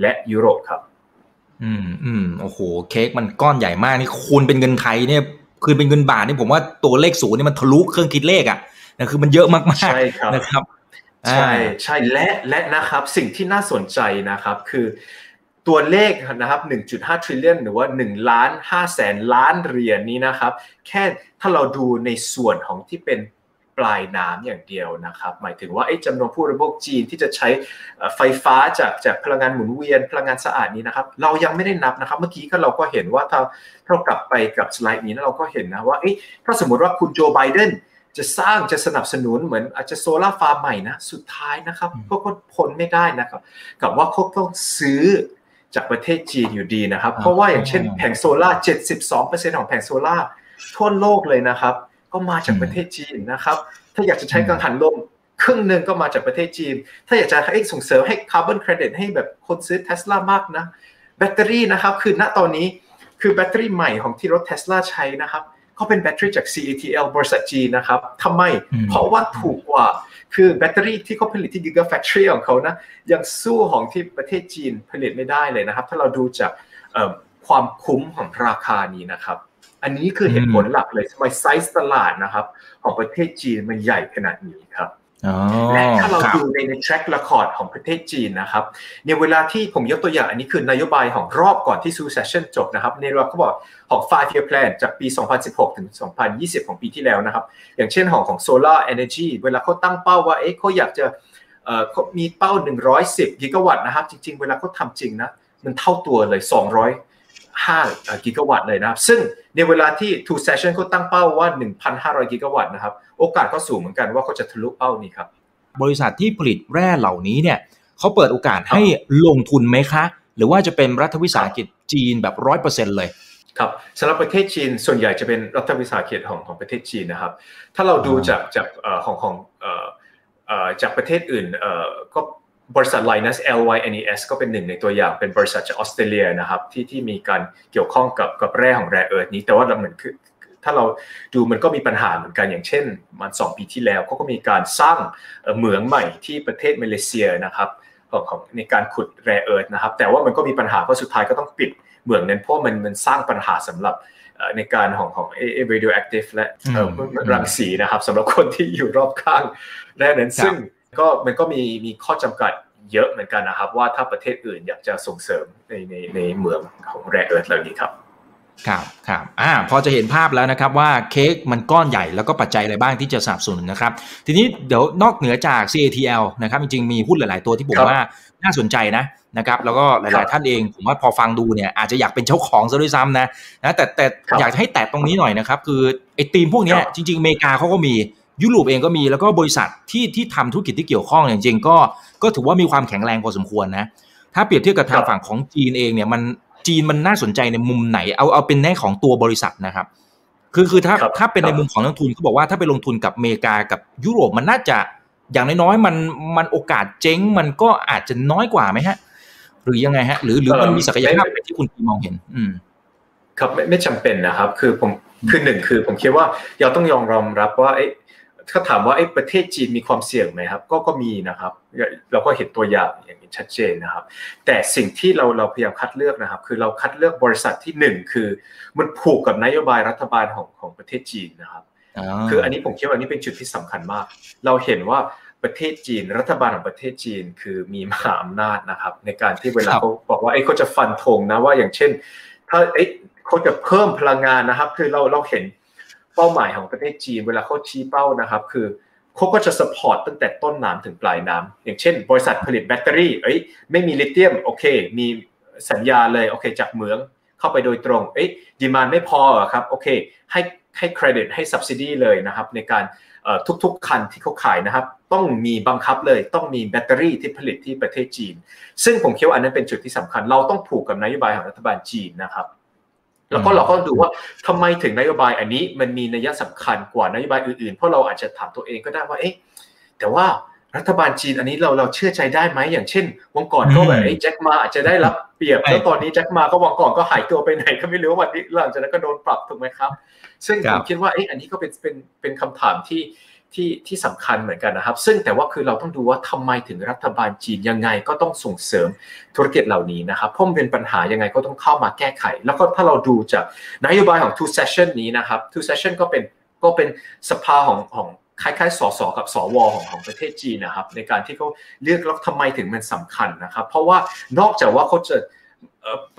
และยุโรปครับอืมอืมโอ้โหเค้กมันก้อนใหญ่มากนี่คูณเป็นเงินไทยเนี่ยคือเป็นเงินบาทนี่ผมว่าตัวเลขศูนย์นี่มันทะลุเครื่องคิดเลขอ่ะนะคือมันเยอะมากๆใช่ครับนะครับใช่ใช่และและนะครับสิ่งที่น่าสนใจนะครับคือตัวเลขนะครับ หนึ่งจุดห้า ทริลเลียน หรือว่า หนึ่งล้านห้าแสนล้านเหรียญนี้นะครับแค่ถ้าเราดูในส่วนของที่เป็นปลายน้ำอย่างเดียวนะครับหมายถึงว่าไอ้จำนวนผู้บริโภคจีนที่จะใช้ไฟฟ้าจากจากพลังงานหมุนเวียนพลังงานสะอาดนี้นะครับเรายังไม่ได้นับนะครับเมื่อกี้ก็เราก็เห็นว่าถ้าถ้ากลับไปกับสไลด์นี้แล้วเราก็เห็นนะว่าเอ๊ะถ้าสมมติว่าคุณโจไบเดนจะสร้างจะสนับสนุนเหมือนอาจจะโซล่าฟาร์มใหม่นะสุดท้ายนะครับเขาก็พ้นไม่ได้นะครับกับว่าเขาต้องซื้อจากประเทศจีนอยู่ดีนะครับเพราะว่าอย่างเช่นแผงโซล่า เจ็ดสิบสองเปอร์เซ็นต์ ของแผงโซล่าทั่วโลกเลยนะครับก็มาจากประเทศจีนนะครับถ้าอยากจะใช้กังหันลมครึ่งนึงก็มาจากประเทศจีนถ้าอยากจะให้ส่งเสริมให้คาร์บอนเครดิตให้แบบคนซื้อ Tesla มากนะแบตเตอรี่นะครับคือณตอนนี้คือแบตเตอรี่ใหม่ของที่รถ Tesla ใช้นะครับก็เป็นแบตเตอรี่จาก ซี เอ ที แอล บริษัทจีนนะครับทำไมเพราะว่าถูกกว่าคือแบตเตอรี่ที่เขาผลิตที่ Gigafactory ของเขานะยังสู้ของที่ประเทศจีนผลิตไม่ได้เลยนะครับถ้าเราดูจากความคุ้มของราคานี้นะครับอันนี้คือเหตุผลหลักเลยทำไมไซส์ตลาดนะครับของประเทศจีนมันใหญ่ขนาดนี้ครับและถ้าเราดูในใน track record ของประเทศจีนนะครับในเวลาที่ผมยกตัวอย่างอันนี้คือนโยบายของรอบก่อนที่ recession จบนะครับในรอบเขาบอกของ ไฟว์ เยียร์ แพลน จากปีสองพันสิบหกถึงสองพันยี่สิบของปีที่แล้วนะครับอย่างเช่นของของ solar energy เวลาเขาตั้งเป้าว่าเอ๊ะเขาอยากจะเอ่อมีเป้าหนึ่งร้อยสิบกิกะวัตต์นะครับจริงๆเวลาเขาทำจริงนะมันเท่าตัวเลยสองร้อยห้ากิกะวัตต์เลยนะครับซึ่งในเวลาที่ two session เขาตั้งเป้าว่า หนึ่งพันห้าร้อยกิกะวัตต์นะครับโอกาสก็สูงเหมือนกันว่าเขาจะทะลุเป้านี้ครับบริษัทที่ผลิตแร่เหล่านี้เนี่ยเขาเปิดโอกาสให้ลงทุนไหมคะหรือว่าจะเป็นรัฐวิสาหกิจจีนแบบ ร้อยเปอร์เซ็นต์ เลยครับสำหรับประเทศจีนส่วนใหญ่จะเป็นรัฐวิสาหกิจของของประเทศจีนนะครับถ้าเราดูจากจากของของจากประเทศอื่นก็บริษัท Lynas แอล วาย เอ็น อี เอส ก็เป็นหนึ่งในตัวอย่างเป็นบริษัทจากออสเตรเลียนะครับที่ที่มีการเกี่ยวข้องกับกับแร่ของแร่เอิร์ธนี้แต่ว่าเหมือนคือถ้าเราดูมันก็มีปัญหาเหมือนกันอย่างเช่นมันสองปีที่แล้วเขาก็มีการสร้างเหมืองใหม่ที่ประเทศมาเลเซียนะครับของของในการขุดแร่เอิร์ธนะครับแต่ว่ามันก็มีปัญหาเพราะสุดท้ายก็ต้องปิดเหมืองนั้นเพราะมันมันสร้างปัญหาสำหรับในการของของ radioactive และรังสีนะครับสำหรับคนที่อยู่รอบข้างแร่นั้นซึ่งก็มันก็มีมีข้อจำกัดเยอะเหมือนกันนะครับว่าถ้าประเทศอื่นอยากจะส่งเสริมในในในเมืองของแร่เอิร์ธเหล่านี้ครับครับครับอ่าพอจะเห็นภาพแล้วนะครับว่าเค้กมันก้อนใหญ่แล้วก็ปัจจัยอะไรบ้างที่จะสนับสนุนนะครับทีนี้เดี๋ยวนอกเหนือจาก ซี เอ ที แอล นะครับจริงๆมีหุ้นหลายๆตัวที่ผมว่าน่าสนใจนะนะครับแล้วก็หลายๆท่านเองผมว่าพอฟังดูเนี่ยอาจจะอยากเป็นเจ้าของซะด้วยซ้ำนะนะแต่แต่อยากให้แตะตรงนี้หน่อยนะครับคือไอ้ธีมพวกนี้จริงๆอเมริกาเขาก็มียุโรปเองก็มีแล้วก็บริษัทที่ที่ทำธุรกิจที่เกี่ยวข้องจริงๆก็ก็ถือว่ามีความแข็งแรงพอสมควรนะถ้าเปรียบเทียบกับทางฝั่งของจีนเองเนี่ยมันจีนมันน่าสนใจในมุมไหนเอาเอาเป็นแง่ของตัวบริษัทนะครับคือคือถ้าถ้าเป็นในมุมของนักทุนเขาบอกว่าถ้าไปลงทุนกับอเมริกากับยุโรปมันน่าจะอย่างน้อยๆมันมันโอกาสเจ๊งมันก็อาจจะน้อยกว่าไหมฮะหรือยังไงฮะหรือหรือมันมีศักยภาพที่คุณมองเห็นอืมครับไม่ไม่จำเป็นนะครับคือผมคือหนึ่งคือผมคิดว่าเราต้องยอมรับว่าไอ้ถ้าถามว่าไอ้ประเทศจีนมีความเสี่ยงไหมครับก็ก็มีนะครับเราก็เห็นตัวอย่างอย่างนี้ชัดเจนนะครับแต่สิ่งที่เราเราพยายามคัดเลือกนะครับคือเราคัดเลือกบริษัทที่หนึ่งคือมันผูกกับนโยบายรัฐบาลของของประเทศจีนนะครับคืออันนี้ผมคิดว่าอันนี้เป็นจุดที่สำคัญมากเราเห็นว่าประเทศจีนรัฐบาลของประเทศจีนคือมีมหาอำนาจนะครับในการที่เวลาเขาบอกว่าไอ้เขาจะฟันธงนะว่าอย่างเช่นถ้าไอ้เขาจะเพิ่มพลังงานนะครับคือเราเราเห็นเป้าหมายของประเทศจีนเวลาเขาชี้เป้านะครับคือเขาก็จะสปอร์ตตั้งแต่ต้นน้ำถึงปลายน้ำอย่างเช่นบริษัทผลิตแบตเตอรี่เอ้ยไม่มีลิเธียมโอเคมีสัญญาเลยโอเคจากเหมืองเข้าไปโดยตรงเอ้ยดีมานด์ไม่พอครับโอเคให้ให้เครดิตให้ subsidy เลยนะครับในการทุกๆคันที่เขาขายนะครับต้องมีบังคับเลยต้องมีแบตเตอรี่ที่ผลิตที่ประเทศจีนซึ่งผมคิดว่าอันนั้นเป็นจุดที่สำคัญเราต้องผูกกับนโยบายของรัฐบาลจีนนะครับแล้วก็เราก็ดูว่าทำไมถึงนโยบายอันนี้มันมีนัยสำคัญกว่านโยบายอื่นๆเพราะเราอาจจะถามตัวเองก็ได้ว่าเอ๊ะแต่ว่า รัฐบาลจีนอันนี้เราเราเชื่อใจได้ไหมอย่างเช่นวันก่อนก็แบบไอ้แจ็คมาอาจจะได้รับเปรียบแล้วตอนนี้แจ็คมาก็วันก่อนก็หายตัวไปไหนก็ไม่รู้วันนี้หลังจากนั้นก็โดนปรับถูกไหมครับซึ่งผมคิดว่าเอ๊ะอันนี้ก็เป็นเป็นเป็นคำถามที่ที่ที่สำคัญเหมือนกันนะครับซึ่งแต่ว่าคือเราต้องดูว่าทำไมถึงรัฐบาลจีนยังไงก็ต้องส่งเสริมธุรกิจเหล่านี้นะครับเพราะมันเป็นปัญหายังไงก็ต้องเข้ามาแก้ไขแล้วก็ถ้าเราดูจากนโยบายของ two session นี้นะครับ two session ก็เป็นก็เป็นสภาของของคล้ายๆสสกับสวของของประเทศจีนนะครับในการที่เขาเลือกแล้วทำไมถึงมันสำคัญนะครับเพราะว่านอกจากว่าเขาจะ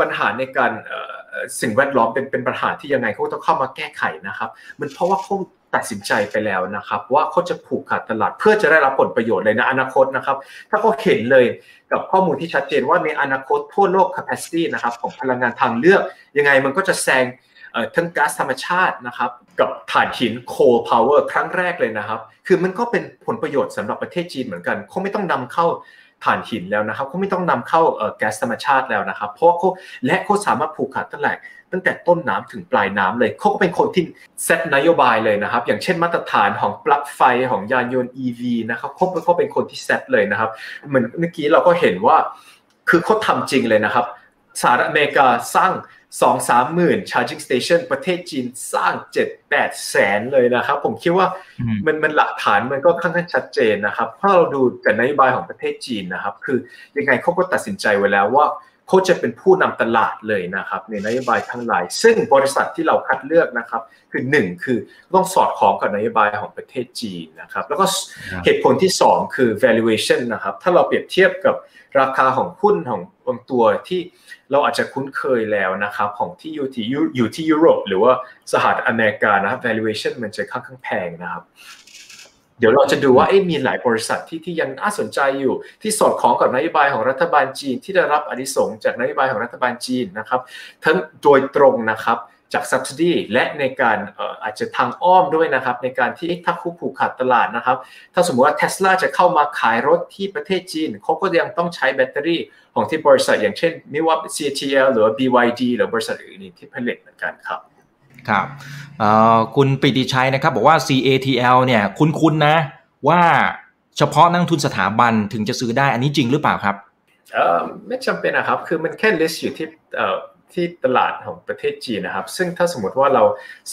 ปัญหาในการสิ่งแวดล้อมเป็นเป็นปัญหาที่ยังไงเขาต้องเข้ามาแก้ไขนะครับมันเพราะว่าเขาตัดสินใจไปแล้วนะครับว่าเขาจะผูกขาดตลาดเพื่อจะได้รับผลประโยชน์เลยในอนาคตนะครับถ้าเขาเห็นเลยกับข้อมูลที่ชัดเจนว่าในอนาคตทั่วโลก capacity นะครับของพลังงานทางเลือกยังไงมันก็จะแซงทั้งก๊าซธรรมชาตินะครับกับถ่านหิน coal power ครั้งแรกเลยนะครับคือมันก็เป็นผลประโยชน์สำหรับประเทศจีนเหมือนกันเขาไม่ต้องนำเข้าถ่านหินแล้วนะครับเขาไม่ต้องนำเข้าแก๊สธรรมชาติแล้วนะครับเพราะเขาและเขาสามารถผูกขาดตลาดตั้งแต่ต้นน้ำถึงปลายน้ำเลยเขาก็เป็นคนที่เซตนโยบายเลยนะครับอย่างเช่นมาตรฐานของปลั๊กไฟของยานยนต์ อี วี นะครับเขาก็เป็นคนที่เซตเลยนะครับเหมือนเมื่อกี้เราก็เห็นว่าคือเขาทำจริงเลยนะครับสหรัฐอเมริกาสร้าง สองถึงสาม หมื่น charging station ประเทศจีนสร้าง เจ็ดถึงแปด แสนเลยนะครับผมคิดว่ามันมันหลักฐานมันก็ค่อนข้างชัดเจนนะครับถ้าเราดูจากนโยบายของประเทศจีนนะครับคือยังไงเขาก็ตัดสินใจไว้แล้วว่าเขาจะเป็นผู้นำตลาดเลยนะครับในนโยบายทั้งหลายซึ่งบริษัทที่เราคัดเลือกนะครับคือหนึ่งคือต้องสอดคล้องกับนโยบายของประเทศจีนนะครับแล้วก็เหตุผลที่สองคือ valuation นะครับถ้าเราเปรียบเทียบกับราคาของหุ้นของบางตัวที่เราอาจจะคุ้นเคยแล้วนะครับของที่อยู่ที่อยู่ที่ยุโรปหรือว่าสหรัฐอเมริกานะครับ valuation มันจะค่อนข้างแพงนะครับเดี๋ยวเราจะดูว่าเอ๊ะมีหลายบริษัทที่ที่ยังน่าสนใจอยู่ที่สอดคล้องกับนโยบายของรัฐบาลจีนที่ได้รับอานิสงส์จากนโยบายของรัฐบาลจีนนะครับทั้งโดยตรงนะครับจาก subsidy และในการเอ่ออาจจะทางอ้อมด้วยนะครับในการที่ถ้าคู่ผูกขาดตลาดนะครับถ้าสมมุติว่า Tesla จะเข้ามาขายรถที่ประเทศจีนเขาก็ยังต้องใช้แบตเตอรี่ของที่บริษัทอย่างเช่นไม่ว่า ซี เอ ที แอล หรือ บี วาย ดี หรือบริษัทอื่นๆที่ผลิตเหมือนกันครับครับคุณปิติชัยนะครับบอกว่า ซี เอ ที แอล เนี่ยคุ้นๆนะว่าเฉพาะนักทุนสถาบันถึงจะซื้อได้อันนี้จริงหรือเปล่าครับเอ่อไม่จำเป็นนะครับคือมันแค่ list อยู่ที่เอ่อที่ตลาดของประเทศจีนนะครับซึ่งถ้าสมมติว่าเรา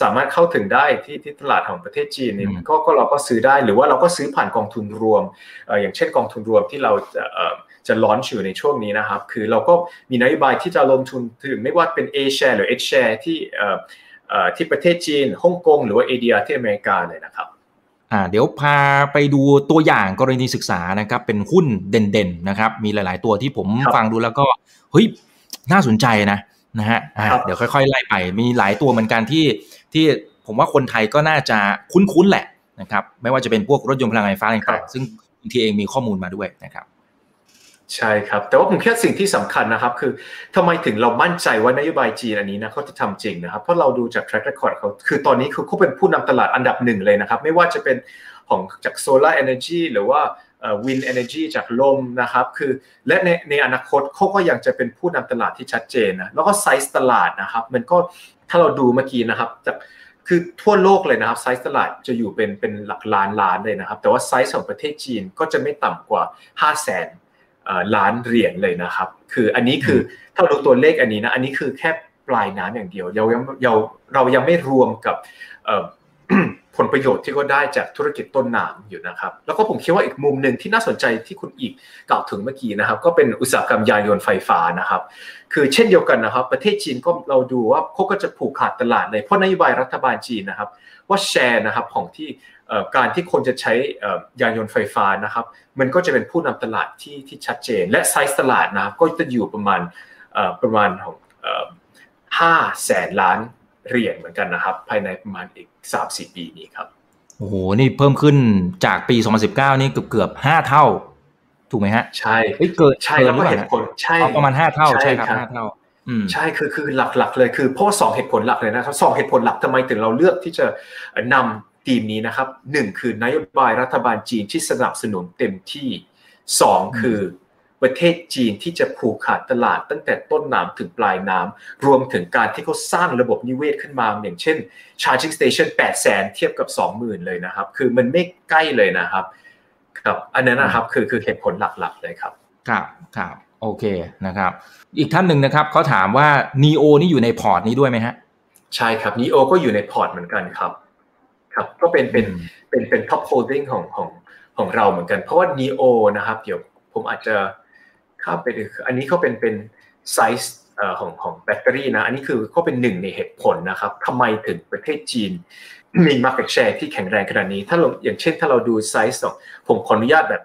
สามารถเข้าถึงได้ที่ที่ตลาดของประเทศจีนนี่ก็ก็เราก็ซื้อได้หรือว่าเราก็ซื้อผ่านกองทุนรวมเอ่ออย่างเช่นกองทุนรวมที่เราจะเอ่อจะลอนช์อยู่ในช่วงนี้นะครับคือเราก็มีนโยบายที่จะลงทุนถึงไม่ว่าเป็น A share หรือ H share ที่เอ่อที่ประเทศจีนฮ่องกงหรือว่า เอ ดี อาร์ ที่อเมริกาเลยนะครับอ่าเดี๋ยวพาไปดูตัวอย่างกรณีศึกษานะครับเป็นหุ้นเด่นๆนะครับมีหลายๆตัวที่ผมฟังดูแล้วก็เฮ้ยน่าสนใจนะนะฮะเดี๋ยวค่อยๆไล่ไปมีหลายตัวเหมือนกันที่ที่ผมว่าคนไทยก็น่าจะคุ้นๆแหละนะครับไม่ว่าจะเป็นพวกรถยนต์พลังงานไฟฟ้าต่างๆซึ่งคุณทีเองมีข้อมูลมาด้วยนะครับใช่ครับแต่ว่าผมคิดสิ่งที่สำคัญนะครับคือทำไมถึงเรามั่นใจว่านโยบายจีนอันนี้นะเขาจะทำจริงนะครับเพราะเราดูจาก track record เขาคือตอนนี้คือเขาเป็นผู้นำตลาดอันดับหนึ่งเลยนะครับไม่ว่าจะเป็นของจาก solar energy หรือว่า wind energy จากลมนะครับคือและในในอนาคตเขาก็ยังจะเป็นผู้นำตลาดที่ชัดเจนนะแล้วก็ size ตลาดนะครับมันก็ถ้าเราดูเมื่อกี้นะครับจากคือทั่วโลกเลยนะครับไซส์ตลาดจะอยู่เป็นเป็นหลักล้านล้านเลยนะครับแต่ว่าไซส์ของประเทศจีนก็จะไม่ต่ำกว่าห้าแสนล้านเหรียญเลยนะครับคืออันนี้คือถ้าดูตัวเลขอันนี้นะอันนี้คือแค่ปลายน้ำอย่างเดียวเรายังเราเรายังไม่รวมกับ ผลประโยชน์ที่ก็ได้จากธุรกิจต้นน้ำอยู่นะครับแล้วก็ผมคิดว่าอีกมุมหนึ่งที่น่าสนใจที่คุณอีกกล่าวถึงเมื่อกี้นะครับก็เป็นอุตสาหกรรมยานยนต์ไฟฟ้านะครับคือเช่นเดียวกันนะครับประเทศจีนก็เราดูว่าเขาก็จะผูกขาดตลาดเลยเพราะนโยบายรัฐบาลจีนนะครับว่าแชร์นะครับของที่การที่คนจะใช้ยานยนต์ไฟฟ้านะครับมันก็จะเป็นผู้นำตลาดที่ที่ชัดเจนและไซส์ตลาดนะครับก็จะอยู่ประมาณประมาณของห้าแสนล้านเหรียญเหมือนกันนะครับภายในประมาณอีก สามถึงสี่ ปีนี้ครับโอ้โหนี่เพิ่มขึ้นจากปีสองพันสิบเก้านี่เกือบๆห้าเท่าถูกไหมฮะใช่เกินใช่แล้วก็เห็นผลใช่ประมาณห้าเท่าใช่ครับห้าเท่าใช่คือคือหลักๆเลยคือเพราะสองเหตุผลหลักเลยนะครับสองเหตุผลหลักทำไมถึงเราเลือกที่จะนำทีมนี้นะครับหนึ่งคือนโยบายรัฐบาลจีนที่สนับสนุนเต็มที่สองคือประเทศจีนที่จะผูกขาดตลาดตั้งแต่ต้นน้ำถึงปลายน้ำรวมถึงการที่เขาสร้างระบบนิเวศขึ้นมาอย่างเช่น charging station แปดแสนเทียบกับ สองหมื่น เลยนะครับคือมันไม่ใกล้เลยนะครับ ครับอันนั้นนะครับคือคือเหตุผลหลักๆเลยครับครับครับโอเคนะครับอีกท่านหนึ่งนะครับเขาถามว่า เอ็น ไอ โอ นี่อยู่ในพอร์ตนี้ด้วยไหมฮะใช่ครับ เอ็น ไอ โอ ก็อยู่ในพอร์ตเหมือนกันครับครับก็เป็นเป็นเป็นเป็น top holding ของของของเราเหมือนกันเพราะว่า เอ็น ไอ โอ นะครับเดี๋ยวผมอาจจะข้ามไปดูอันนี้เขาเป็นเป็น size เอ่อของของแบตเตอรี่นะอันนี้คือก็เป็นหนึ่งในเหตุผลนะครับทำไมถึงประเทศจีนมี market share ที่แข็งแรงขนาดนี้ถ้าเราอย่างเช่นถ้าเราดู size ของผมขออนุญาตแบบ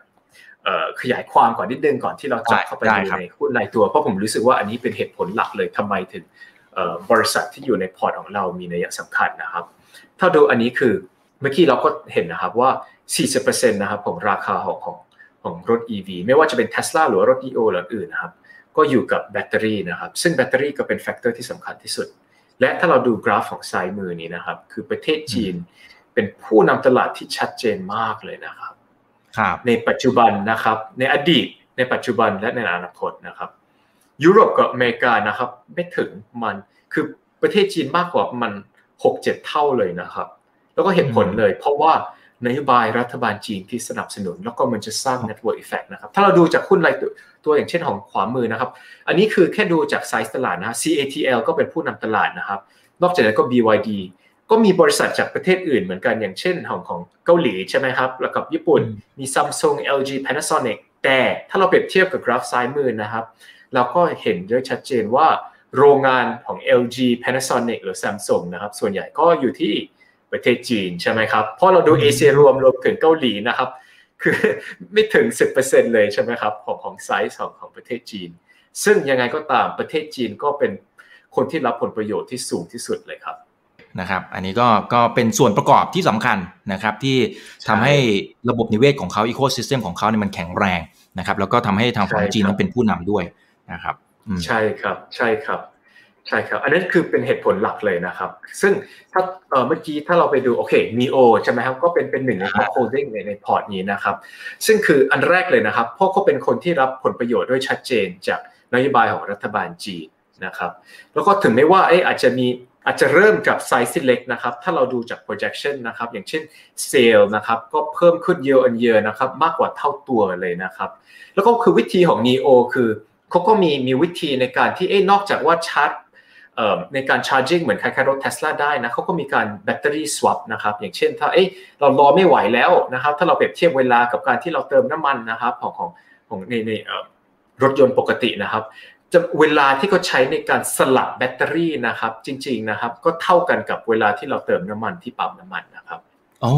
ขยายความก่อนนิดนึงก่อนที่เราจะเข้าไปดูในหุ้นรายตัวเพราะผมรู้สึกว่าอันนี้เป็นเหตุผลหลักเลยทำไมถึงบริษัทที่อยู่ในพอร์ตของเรามีนัยสำคัญนะครับถ้าดูอันนี้คือเมื่อกี้เราก็เห็นนะครับว่า สี่สิบเปอร์เซ็นต์ นะครับของราคาของของของรถ อี วี ไม่ว่าจะเป็น Tesla หรือรถ เอ็น ไอ โอ หรืออื่นนะครับก็อยู่กับแบตเตอรี่นะครับซึ่งแบตเตอรี่ก็เป็นแฟกเตอร์ที่สำคัญที่สุดและถ้าเราดูกราฟของซ้ายมือนี้นะครับคือประเทศจีนเป็นผู้นำตลาดที่ชัดเจนมากเลยนะครับในปัจจุบันนะครับในอดีตในปัจจุบันและในอนาคตนะครับยุโรปกับอเมริกานะครับไม่ถึงมันคือประเทศจีนมากกว่ามัน หกถึงเจ็ด เท่าเลยนะครับแล้วก็เหตุผลเลยเพราะว่านโยบายรัฐบาลจีนที่สนับสนุนแล้วก็มันจะสร้าง network effect นะครับถ้าเราดูจากหุ้นรายตัวอย่างเช่นของขวามือนะครับอันนี้คือแค่ดูจากไซส์ตลาดนะ ซี เอ ที แอล ก็เป็นผู้นำตลาดนะครับนอกจากนั้นก็ บี วาย ดี ก็มีบริษัทจากประเทศอื่นเหมือนกันอย่างเช่นของของเกาหลีใช่ไหมครับแล้วกับญี่ปุ่นมี Samsung แอล จี Panasonic แต่ถ้าเราเปรียบเทียบกับกราฟซ้ายมือนะครับเราก็เห็นได้ชัดเจนว่าโรงงานของ แอล จี Panasonic หรือ Samsung นะครับส่วนใหญ่ก็อยู่ที่ประเทศจีนใช่ไหมครับเพราะเราดูเอเชียรวมรวมถึงเกาหลีนะครับคือไม่ถึง สิบเปอร์เซ็นต์ เลยใช่ไหมครับของของไซส์ของของประเทศจีนซึ่งยังไงก็ตามประเทศจีนก็เป็นคนที่รับผลประโยชน์ที่สูงที่สุดเลยครับนะครับอันนี้ก็ก็เป็นส่วนประกอบที่สำคัญนะครับที่ทำให้ระบบนิเวศของเขาอีโคซิสเต็มของเขาเนี่ยมันแข็งแรงนะครับแล้วก็ทำให้ทางฝั่งจีนนั้นเป็นผู้นำด้วยนะครับใช่ครับใช่ครับใช่ครับอันนั้นคือเป็นเหตุผลหลักเลยนะครับซึ่งถ้าเอ่อเมื่อกี้ถ้าเราไปดูโอเค เอ็น ไอ โอ ใช่ไหมครับก็เป็นเป็นหนึ่งใน top holding ในในพอร์ตนี้นะครับซึ่งคืออันแรกเลยนะครับเพราะเขาเป็นคนที่รับผลประโยชน์ด้วยชัดเจนจากนโยบายของรัฐบาลจีนนะครับแล้วก็ถึงแม้ว่าเอ๊ะอาจจะมีอาจจะเริ่มกับไซส์ที่เล็กนะครับถ้าเราดูจาก projection นะครับอย่างเช่น sale นะครับก็เพิ่มขึ้น year on year นะครับมากกว่าเท่าตัวเลยนะครับแล้วก็คือวิธีของ เอ็น ไอ โอ คือเขาก็มีมีวิธีในการที่เอ๊ะนอกจากว่าชาร์จในการชาร์จิ่งเหมือนคล้ายๆรถ Tesla ได้นะเขาก็มีการแบตเตอรี่ swap นะครับอย่างเช่นถ้าเอ๊ะเรารอไม่ไหวแล้วนะครับถ้าเราเปรียบเทียบเวลากับการที่เราเติมน้ำมันนะครับของของของในในรถยนต์ปกตินะครับจะเวลาที่เขาใช้ในการสลับแบตเตอรี่นะครับจริงๆนะครับก็เท่ากันกับเวลาที่เราเติมน้ำมันที่ปั๊มน้ำมันนะครับอ๋อ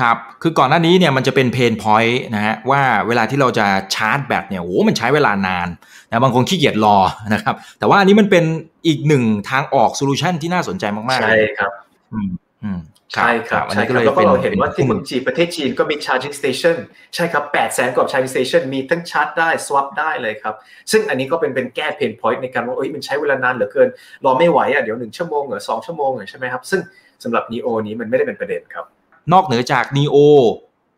ครับคือก่อนหน้านี้เนี่ยมันจะเป็นเพนพอยต์นะฮะว่าเวลาที่เราจะชาร์จแบตเนี่ยโอ้มันใช้เวลานานนะบางคนขี้เกียจรอนะครับแต่ว่าอันนี้มันเป็นอีกหนึ่งทางออกโซลูชันที่น่าสนใจมากๆใช่ครับอืมอืมใช่ครับใช่ครับแล้วก็เราเห็นว่าที่เมืองจีนประเทศจีนก็มี charging station ใช่ครับ แปดแสน กว่า charging station มีทั้งชาร์จได้ swap ได้เลยครับซึ่งอันนี้ก็เป็นเป็นแก้ pain point ในการว่าเอ้ยมันใช้เวลานานเหลือเกินรอไม่ไหวอ่ะเดี๋ยวหนึ่งชั่วโมงหรือสองชั่วโมงหรือใช่มั้ยครับซึ่งสำหรับ เอ็น ไอ โอ นี้มันไม่ได้เป็นประเด็นครับนอกเหนือจาก เอ็น ไอ โอ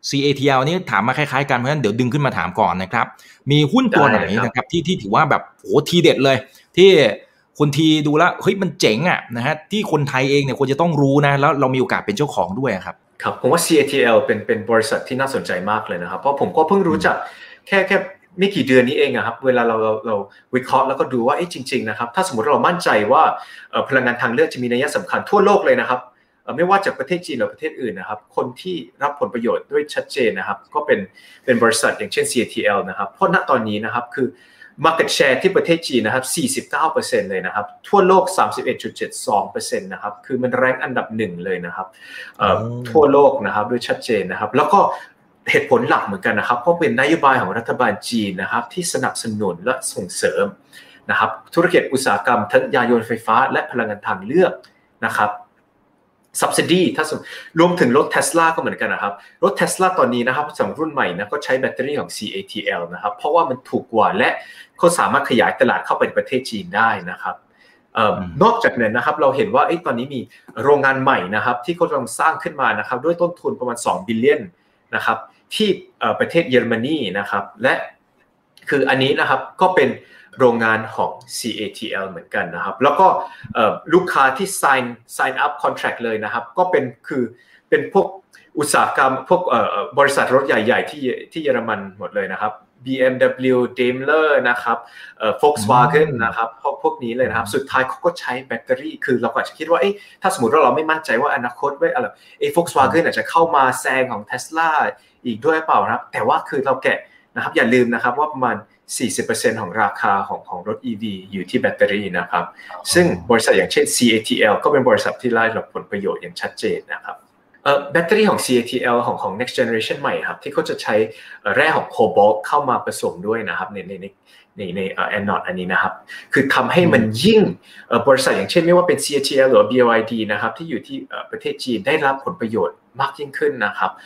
ซี เอ ที แอล นี่ถามมาคล้ายๆกันเพราะฉะนั้นเดี๋ยวดึงขึ้นมาถามก่อนนะครับมีหุ้นตัวไหนนะครับที่ที่ถือว่าแบบโอ้ทีเด็ดเลยที่คนทีดูแล้วเฮ้ยมันเจ๋งอะนะฮะที่คนไทยเองเนี่ยควรจะต้องรู้นะแล้วเรามีโอกาสเป็นเจ้าของด้วยครับครับผมว่า ซี เอ ที แอล เป็นเป็นบริษัทที่น่าสนใจมากเลยนะครับเพราะผมก็เพิ่งรู้จักแค่แค่ไม่กี่เดือนนี้เองอะครับเวลาเราเราเราวิเคราะห์แล้วก็ดูว่าเอ๊ะจริงๆนะครับถ้าสมมติเรามั่นใจว่าพลังงานทางเลือกจะมีนัยสำคัญทั่วโลกเลยนะครับไม่ว่าจากประเทศจีนหรือประเทศอื่นนะครับคนที่รับผลประโยชน์ด้วยชัดเจนนะครับก็เป็นเป็นบริษัทอย่างเช่น ซี เอ ที แอล นะครับเพราะณตอนนี้นะครับคือ market share ที่ประเทศจีนนะครับ สี่สิบเก้าเปอร์เซ็นต์ เลยนะครับทั่วโลก สามสิบเอ็ดจุดเจ็ดสองเปอร์เซ็นต์ นะครับคือมันแรงอันดับหนึ่งเลยนะครับเอ่อทั่วโลกนะครับด้วยชัดเจนนะครับแล้วก็เหตุผลหลักเหมือนกันนะครับเพราะเป็นนโยบายของรัฐบาลจีนนะครับที่สนับสนุนและส่งเสริมนะครับธุรกิจอุตสาหกรรมทั้งยานยนต์ไฟฟ้าและพลังงานทางเลือกนะครับsubsidy ถ้ารวมถึงรถ Tesla ก็เหมือนกันนะครับรถ Tesla ตอนนี้นะครับสำหรับรุ่นใหม่นะก็ใช้แบตเตอรี่ของ ซี เอ ที แอล นะครับเพราะว่ามันถูกกว่าและเขาสามารถขยายตลาดเข้าไปในประเทศจีนได้นะครับเอ่อนอกจากนั้นนะครับเราเห็นว่าไอ้ตอนนี้มีโรงงานใหม่นะครับที่เขากำลังสร้างขึ้นมานะครับด้วยต้นทุนประมาณสองบิลเลียนนะครับที่เอ่อประเทศเยอรมนีนะครับและคืออันนี้นะครับก็เป็นโรงงานของ ซี เอ ที แอล เหมือนกันนะครับแล้วก็ลูกค้าที่ sign sign up contract เลยนะครับก็เป็นคือเป็นพวก อุตสาหกรรมพวกบริษัทรถใหญ่ๆที่ที่เยอรมันหมดเลยนะครับ บี เอ็ม ดับเบิลยู Daimler นะครับ Volkswagen นะครับพวกพวกนี้เลยนะครับสุดท้ายเขาก็ใช้แบตเตอรี่คือเราก็จะคิดว่าเอ๊ะถ้าสมมติว่าเราไม่มั่นใจว่าอนาคตว่าอะไรไอ้ Volkswagen อาจจะเข้ามาแซงของ Tesla อีกด้วยเปล่านะครับแต่ว่าคือเราแกะนะครับอย่าลืมนะครับว่าประมาณ สี่สิบเปอร์เซ็นต์ ของราคาของของรถ อี วี อยู่ที่แบตเตอรี่นะครับซึ่งบริษัทอย่างเช่น ซี เอ ที แอล ก็เป็นบริษัทที่ได้รับผลประโยชน์อย่างชัดเจนนะครับแบตเตอรี่ของ ซี เอ ที แอล ของของ next generation ใหม่ครับที่เขาจะใช้แร่ของโคบอลต์เข้ามาผสมด้วยนะครับในในในในแอนนอดอันนี้นะครับคือทำให้มันยิ่งบริษัทอย่างเช่นไม่ว่าเป็น ซี เอ ที แอล หรือ บี วาย ดี นะครับที่อยู่ที่ประเทศจีนได้รับผลประโยชน์มากยิ่งขึ้นนะครับ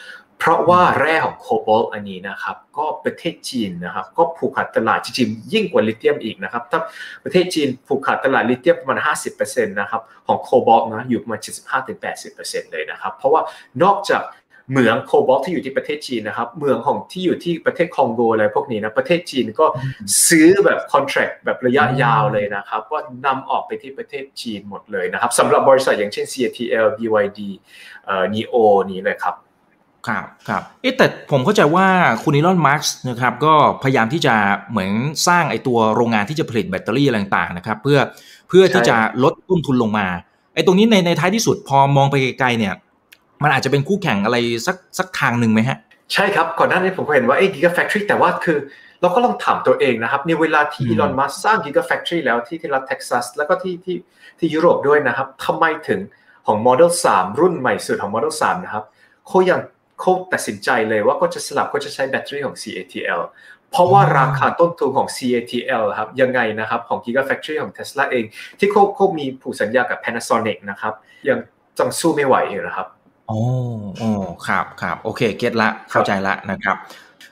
เพราะว่าแร่ของโคบอลต์อันนี้นะครับก็ประเทศจีนนะครับก็ผูกขาดตลาดจริงๆยิ่งกว่าลิเธียมอีกนะครับถ้าประเทศจีนผูกขาดตลาดลิเธียมประมาณ ห้าสิบเปอร์เซ็นต์ นะครับของโคบอลต์นะอยู่ประมาณ เจ็ดสิบห้าถึงแปดสิบเปอร์เซ็นต์ เลยนะครับเพราะว่านอกจากเหมืองโคบอลต์ที่อยู่ที่ประเทศจีนนะครับเหมืองของที่อยู่ที่ประเทศคองโกอะไรพวกนี้นะประเทศจีนก็ซื้อแบบคอนแทรคแบบระยะยาวเลยนะครับว่านำออกไปที่ประเทศจีนหมดเลยนะครับสำหรับบริษัทอย่างเช่น ซี เอ ที แอล บี วาย ดี เอ่อ เอ็น ไอ โอ นี้เลยครับครับครับเอ๊ะแต่ผมเข้าใจว่าคุณอีลอนมัสก์นะครับก็พยายามที่จะเหมือนสร้างไอ้ตัวโรงงานที่จะผลิตแบตเตอรี่อะไรต่างๆนะครับเพื่อเพื่อที่จะลดต้นทุนลงมาไอ้ตรงนี้ในในท้ายที่สุดพอมองไปไกลๆเนี่ยมันอาจจะเป็นคู่แข่งอะไรสักสักทางนึงมั้ยฮะใช่ครับก่อนหน้านี้ผมก็เห็นว่าไอ้ Gigafactory แต่ว่าคือเราก็ลองถามตัวเองนะครับในเวลาที่อีลอนมัสก์สร้าง Gigafactory แล้วที่ที่รัฐเท็กซัสแล้วก็ที่ที่ที่ยุโรปด้วยนะครับทำไมถึงของ Model สามรุ่นใหม่สุดของ Model สามนะครับโคอย่างเขาตัดสินใจเลยว่าก็จะสลับก็จะใช้แบตเตอรี่ของ ซี เอ ที แอล เพราะว่าราคาต้นทุนของ ซี เอ ที แอล ครับยังไงนะครับของ Gigafactory ของ Tesla เองที่เขาเขามีผูกสัญญากับ Panasonic นะครับยังจังสู้ไม่ไหวอยู่นะครับอ๋ออ๋อครับครับโอเคเก็ทละเข้าใจละนะครั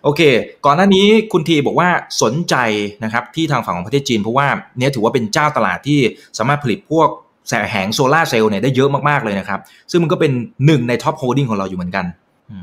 บโอเคก่อนหน้านี้คุณทีบอกว่าสนใจนะครับที่ทางฝั่งของประเทศจีนเพราะว่าเนี้ยถือว่าเป็นเจ้าตลาดที่สามารถผลิตพวกแสงแหงโซล่าเซลล์เนี่ยได้เยอะมากๆเลยนะครับซึ่งมันก็เป็นหนึ่งในท็อปโฮลดิ้งของเราอยู่เหมือนกั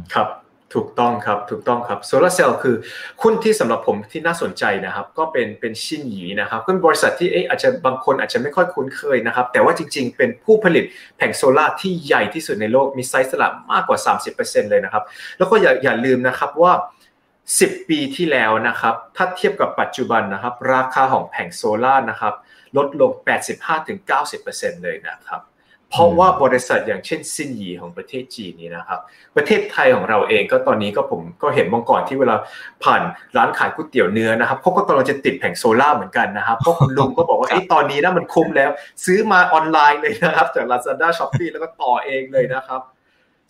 นครับถูกต้องครับถูกต้องครับโซล่าเซลล์คือหุ้นที่สำหรับผมที่น่าสนใจนะครับก็เป็นเป็นชินหยีนะครับก็เป็นบริษัทที่เอ๊ะอาจจะบางคนอาจจะไม่ค่อยคุ้นเคยนะครับแต่ว่าจริงๆเป็นผู้ผลิตแผงโซล่าที่ใหญ่ที่สุดในโลกมีไซส์สลับมากกว่า สามสิบเปอร์เซ็นต์ เลยนะครับแล้วก็อย่าอย่าลืมนะครับว่าสิบปีที่แล้วนะครับถ้าเทียบกับปัจจุบันนะครับราคาของแผงโซล่านะครับลดลง แปดสิบห้าถึงเก้าสิบเปอร์เซ็นต์ เลยนะครับเพราะว่าบริษัทอย่างเช่นซินหยีของประเทศจีนนี่นะครับประเทศไทยของเราเองก็ตอนนี้ก็ผมก็เห็นบางก่อนที่เวลาผ่านร้านขายก๋วยเตี๋ยวเนื้อนะครับเขาก็กำลังจะติดแผงโซล่าเหมือนกันนะครับเพราะคุณลุงก็บอกว่าไอ้ตอนนี้นะมันคุ้มแล้วซื้อมาออนไลน์เลยนะครับจาก Lazada Shopee แล้วก็ต่อเองเลยนะครั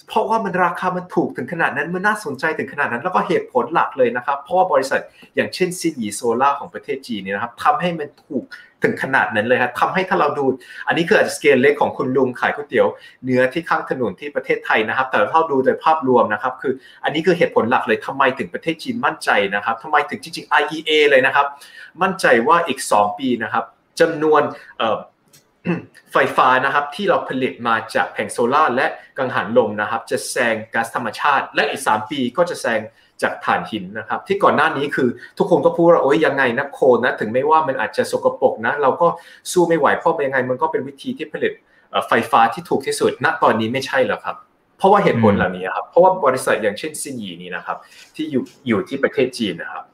บเพราะว่ามันราคามันถูกถึงขนาดนั้นมันน่าสนใจถึงขนาดนั้นแล้วก็เหตุผลหลักเลยนะครับเพราะว่าบริษัทอย่างเช่นซินหยีโซล่าของประเทศจีนเนี่ยนะครับทำให้มันถูกถึงขนาดนั้นเลยครับทำให้ถ้าเราดูอันนี้คืออาจจะสเกลเล็กของคุณลุงขายก๋วยเตี๋ยวเนื้อที่ข้างถนนที่ประเทศไทยนะครับแต่ถ้าดูโดยภาพรวมนะครับคืออันนี้คือเหตุผลหลักเลยทำไมถึงประเทศจีนมั่นใจนะครับทำไมถึงจริงๆ ไอ อี เอ เลยนะครับมั่นใจว่าอีกสองปีนะครับจำนวนไฟฟ้านะครับที่เราผลิตมาจากแผงโซล่าและกังหันลมนะครับจะแซงก๊าซธรรมชาติและอีกสามปีก็จะแซงจากถ่านหินนะครับที่ก่อนหน้านี้คือทุกคนก็พูดว่าโอ๊ยยังไงนะโคลนะถึงไม่ว่ามันอาจจะสกปรกนะเราก็สู้ไม่ไหวเพราะยังไงมันก็เป็นวิธีที่ผลิตไฟฟ้าที่ถูกที่สุดณตอนนี้ไม่ใช่หรอกครับเพราะว่าเหตุผลเหล่านี้ครับเพราะว่าบริษัทอย่างเช่นซินหยีนี่นะครับที่อยู่อยู่ที่ประเทศจีนนะครับ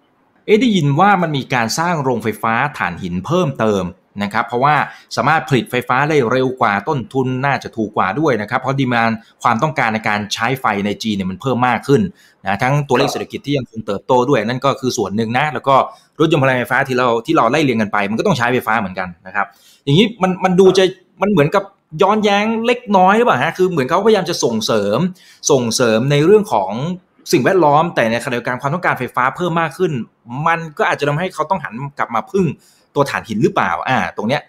เอ๊ะได้ยินว่ามันมีการสร้างโรงไฟฟ้าถ่านหินเพิ่มเติมนะครับเพราะว่าสามารถผลิตไฟฟ้าได้เร็วกว่าต้นทุนน่าจะถูกกว่าด้วยนะครับเพราะดีมานด์ความต้องการในการใช้ไฟในจีนเนี่ยมันเพิ่มมากขึ้นนะทั้งตัวเลขเศรษฐกิจที่ยังคงเติบโตด้วยนั่นก็คือส่วนหนึ่งนะแล้วก็รถยนต์พลังไฟฟ้าที่เราที่เราไล่เรียงกันไปมันก็ต้องใช้ไฟฟ้าเหมือนกันนะครับอย่างนี้มันมันดูจะมันเหมือนกับย้อนแย้งเล็กน้อยหรือเปล่าฮะคือเหมือนเขาพยายามจะส่งเสริมส่งเสริมในเรื่องของสิ่งแวดล้อมแต่ในขณะเดียวกันความต้องการไฟฟ้าเพิ่มมากขึ้นมันก็อาจจะทำให้เขาต้องหันกลับมาพึ่งตัวถ่านหินหรือเปล่าอ่าตรงเนี้ย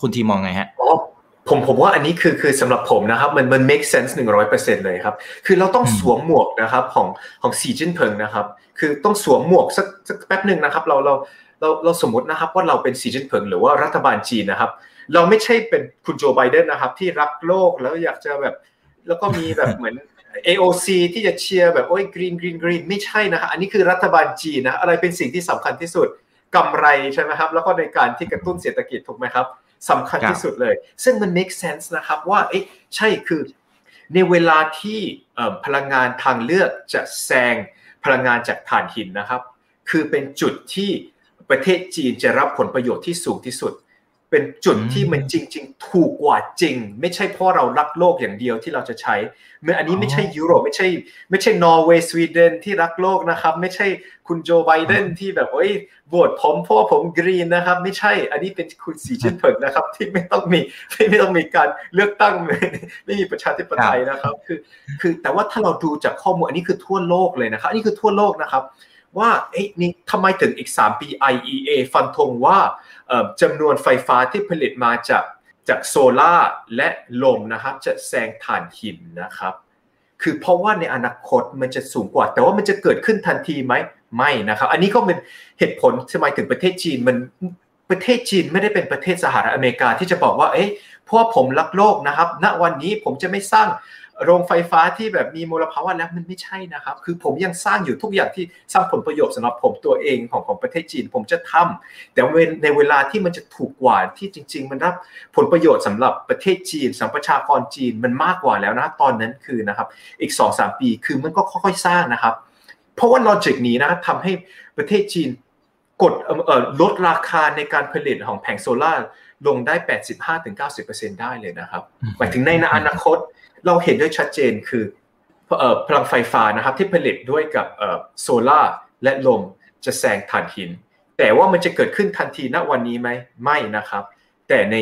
คุณทีมองไงฮะอ๋อผมผมว่าอันนี้คือคือสำหรับผมนะครับมันมัน make sense หนึ่งร้อยเปอร์เซ็นต์ เลยครับคือเราต้องสวมหมวกนะครับของของสีจิ้นผิงนะครับคือต้องสวมหมวกสักสักแป๊บนึงนะครับเราเราเราเราสมมตินะครับว่าเราเป็นสีจิ้นผิงหรือว่ารัฐบาลจีนนะครับเราไม่ใช่เป็นคุณโจไบเดนนะครับที่รักโลกแล้วอยากจะแบบแล้วก็มีแบบเหมือน เอ โอ ซี ที่จะเชียร์แบบโอ้ย green green green ไม่ใช่นะฮะอันนี้คือรัฐบาลจีนนะอะไรเป็นสิ่งที่สำคัญที่สุดกำไรใช่ไหมครับแล้วก็ในการที่กระตุ้นเศรษฐกิจถูกไหมครับสำคัญที่สุดเลยซึ่งมัน make sense นะครับว่าเอ๊ะใช่คือ ในเวลาที่พลังงานทางเลือกจะแซงพลังงานจากถ่านหินนะครับคือเป็นจุดที่ประเทศจีนจะรับผลประโยชน์ที่สูงที่สุดเป็นจุดที่มันจริงๆถูกกว่าจริงไม่ใช่เพราะเรารักโลกอย่างเดียวที่เราจะใช้เมื่ออันนี้ไม่ใช่ยุโรปไม่ใช่ไม่ใช่นอร์เวย์สวีเดนที่รักโลกนะครับไม่ใช่คุณโจไบเดนที่แบบโอ้ยโหวตผมเพราะผมกรีนนะครับไม่ใช่อันนี้เป็นคุณสีจิ้นผิงนะครับที่ไม่ต้องมีไม่ต้องมีการเลือกตั้งไม่มีประชาธิปไตยนะครับคือคือแต่ว่าถ้าเราดูจากข้อมูลอันนี้คือทั่วโลกเลยนะครับอันนี้คือทั่วโลกนะครับว่าเอ๊ะนี่ทำไมถึงอีกสามปี ไอ อี เอ ฟันธงว่าจำนวนไฟฟ้าที่ผลิตมาจากจากโซล่าและลมนะครับจะแซงถ่านหินนะครับคือเพราะว่าในอนาคตมันจะสูงกว่าแต่ว่ามันจะเกิดขึ้นทันทีไหมไม่นะครับอันนี้ก็เป็นเหตุผลทำไมถึงประเทศจีนมันประเทศจีนไม่ได้เป็นประเทศสหรัฐอเมริกาที่จะบอกว่าเอ๊ะเพราะผมรักโลกนะครับณวันนี้ผมจะไม่สร้างโรงไฟฟ้าที่แบบมีมลภาวะแล้วมันไม่ใช่นะครับคือผมยังสร้างอยู่ทุกอย่างที่สร้างผลประโยชน์สำหรับผมตัวเองของของประเทศจีนผมจะทำแต่ในเวลาที่มันจะถูกกว่าที่จริงๆมันรับผลประโยชน์สำหรับประเทศจีนสำหรับประชากรจีนมันมากกว่าแล้วนะตอนนั้นคือนะครับอีก สองถึงสาม ปีคือมันก็ค่อยๆสร้างนะครับเพราะว่าลอจิกนี้นะทำให้ประเทศจีนกดลดราคาในการผลิตของแผงโซล่าลงได้ แปดสิบห้าถึงเก้าสิบเปอร์เซ็นต์ ได้เลยนะครับหมายถึงในอนาคตเราเห็นด้วยชัดเจนคือพลังไฟฟ้านะครับที่ผลิตด้วยกับโซล่าและลมจะแซงถ่านหินแต่ว่ามันจะเกิดขึ้นทันทีณวันนี้ไหมไม่นะครับแต่ใน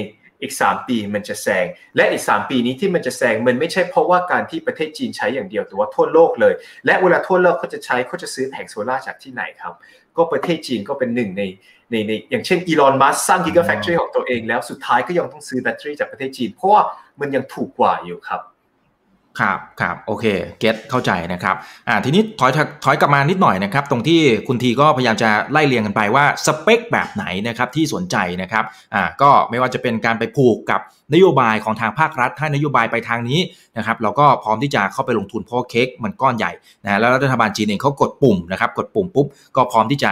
อีกสามปีมันจะแซงและอีกสามปีนี้ที่มันจะแซงมันไม่ใช่เพราะว่าการที่ประเทศจีนใช้อย่างเดียวแต่ว่าทั่วโลกเลยและเวลาทั่วโลกเขาจะใช้เขาจะซื้อแผงโซล่าจากที่ไหนครับก็ประเทศจีนก็เป็นหนึ่งในในในอย่างเช่นอีลอนมัสก์สร้างกิกะแฟคทอรี่ของตัวเองแล้วสุดท้ายก็ยังต้องซื้อแบตเตอรี่จากประเทศจีนเพราะว่ามันยังถูกกว่าอยู่ครับครับครับโอเคเก็ตเข้าใจนะครับอ่าทีนี้ถอยถอยกลับมานิดหน่อยนะครับตรงที่คุณทีก็พยายามจะไล่เรียงกันไปว่าสเปคแบบไหนนะครับที่สนใจนะครับอ่าก็ไม่ว่าจะเป็นการไปผูกกับนโยบายของทางภาครัฐถ้านโยบายไปทางนี้นะครับเราก็พร้อมที่จะเข้าไปลงทุนเพราะเค้กมันก้อนใหญ่นะแล้วรัฐบาลจีนเองเขากดปุ่มนะครับกดปุ่มปุ๊บก็พร้อมที่จะ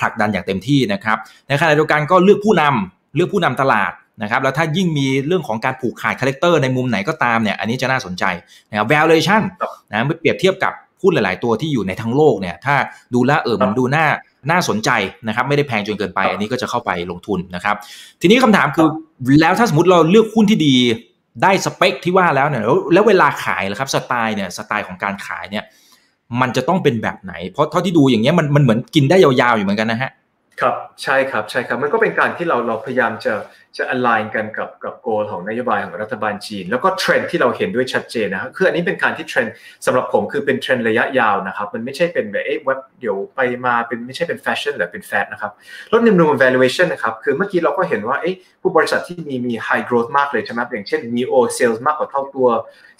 ผลักดันอย่างเต็มที่นะครับในขณะเดียวกันก็เลือกผู้นำเลือกผู้นำตลาดนะครับแล้วถ้ายิ่งมีเรื่องของการผูกขาดคาแรคเตอร์ในมุมไหนก็ตามเนี่ยอันนี้จะน่าสนใจนะครับ valuation นะเปรียบเทียบกับหุ้นหลายๆตัวที่อยู่ในทั้งโลกเนี่ยถ้าดูแลเออมันดูน่าน่าสนใจนะครับไม่ได้แพงจนเกินไปอันนี้ก็จะเข้าไปลงทุนนะครับทีนี้คำถามคือแล้วถ้าสมมติเราเลือกหุ้นที่ดีได้สเปคที่ว่าแล้วเนี่ยแล้วเวลาขายล่ะครับสไตล์เนี่ยสไตล์ของการขายเนี่ยมันจะต้องเป็นแบบไหนเพราะเท่าที่ดูอย่างเงี้ยมันมันเหมือนกินได้ยาวๆอยู่เหมือนกันนะฮะครับใช่ครับใช่ครับมันก็เป็นการที่เราเราพยายามจะจะ align กันกับกับโกลของนโยบายของรัฐบาลจีนแล้วก็เทรนด์ที่เราเห็นด้วยชัดเจนนะครับคืออันนี้เป็นการที่เทรนด์สำหรับผมคือเป็นเทรนด์ระยะยาวนะครับมันไม่ใช่เป็นแบบเอ๊ะวัดเดี๋ยวไปมาเป็นไม่ใช่เป็นแฟชั่นหรือเป็นแฟดนะครับลดจำนวน valuation นะครับคือเมื่อกี้เราก็เห็นว่าเอ๊ะผู้บริษัทที่มีมี high growth มากเลยใช่ไหมอย่างเช่น เอ็น ไอ โอ sales มากกว่าเท่าตัว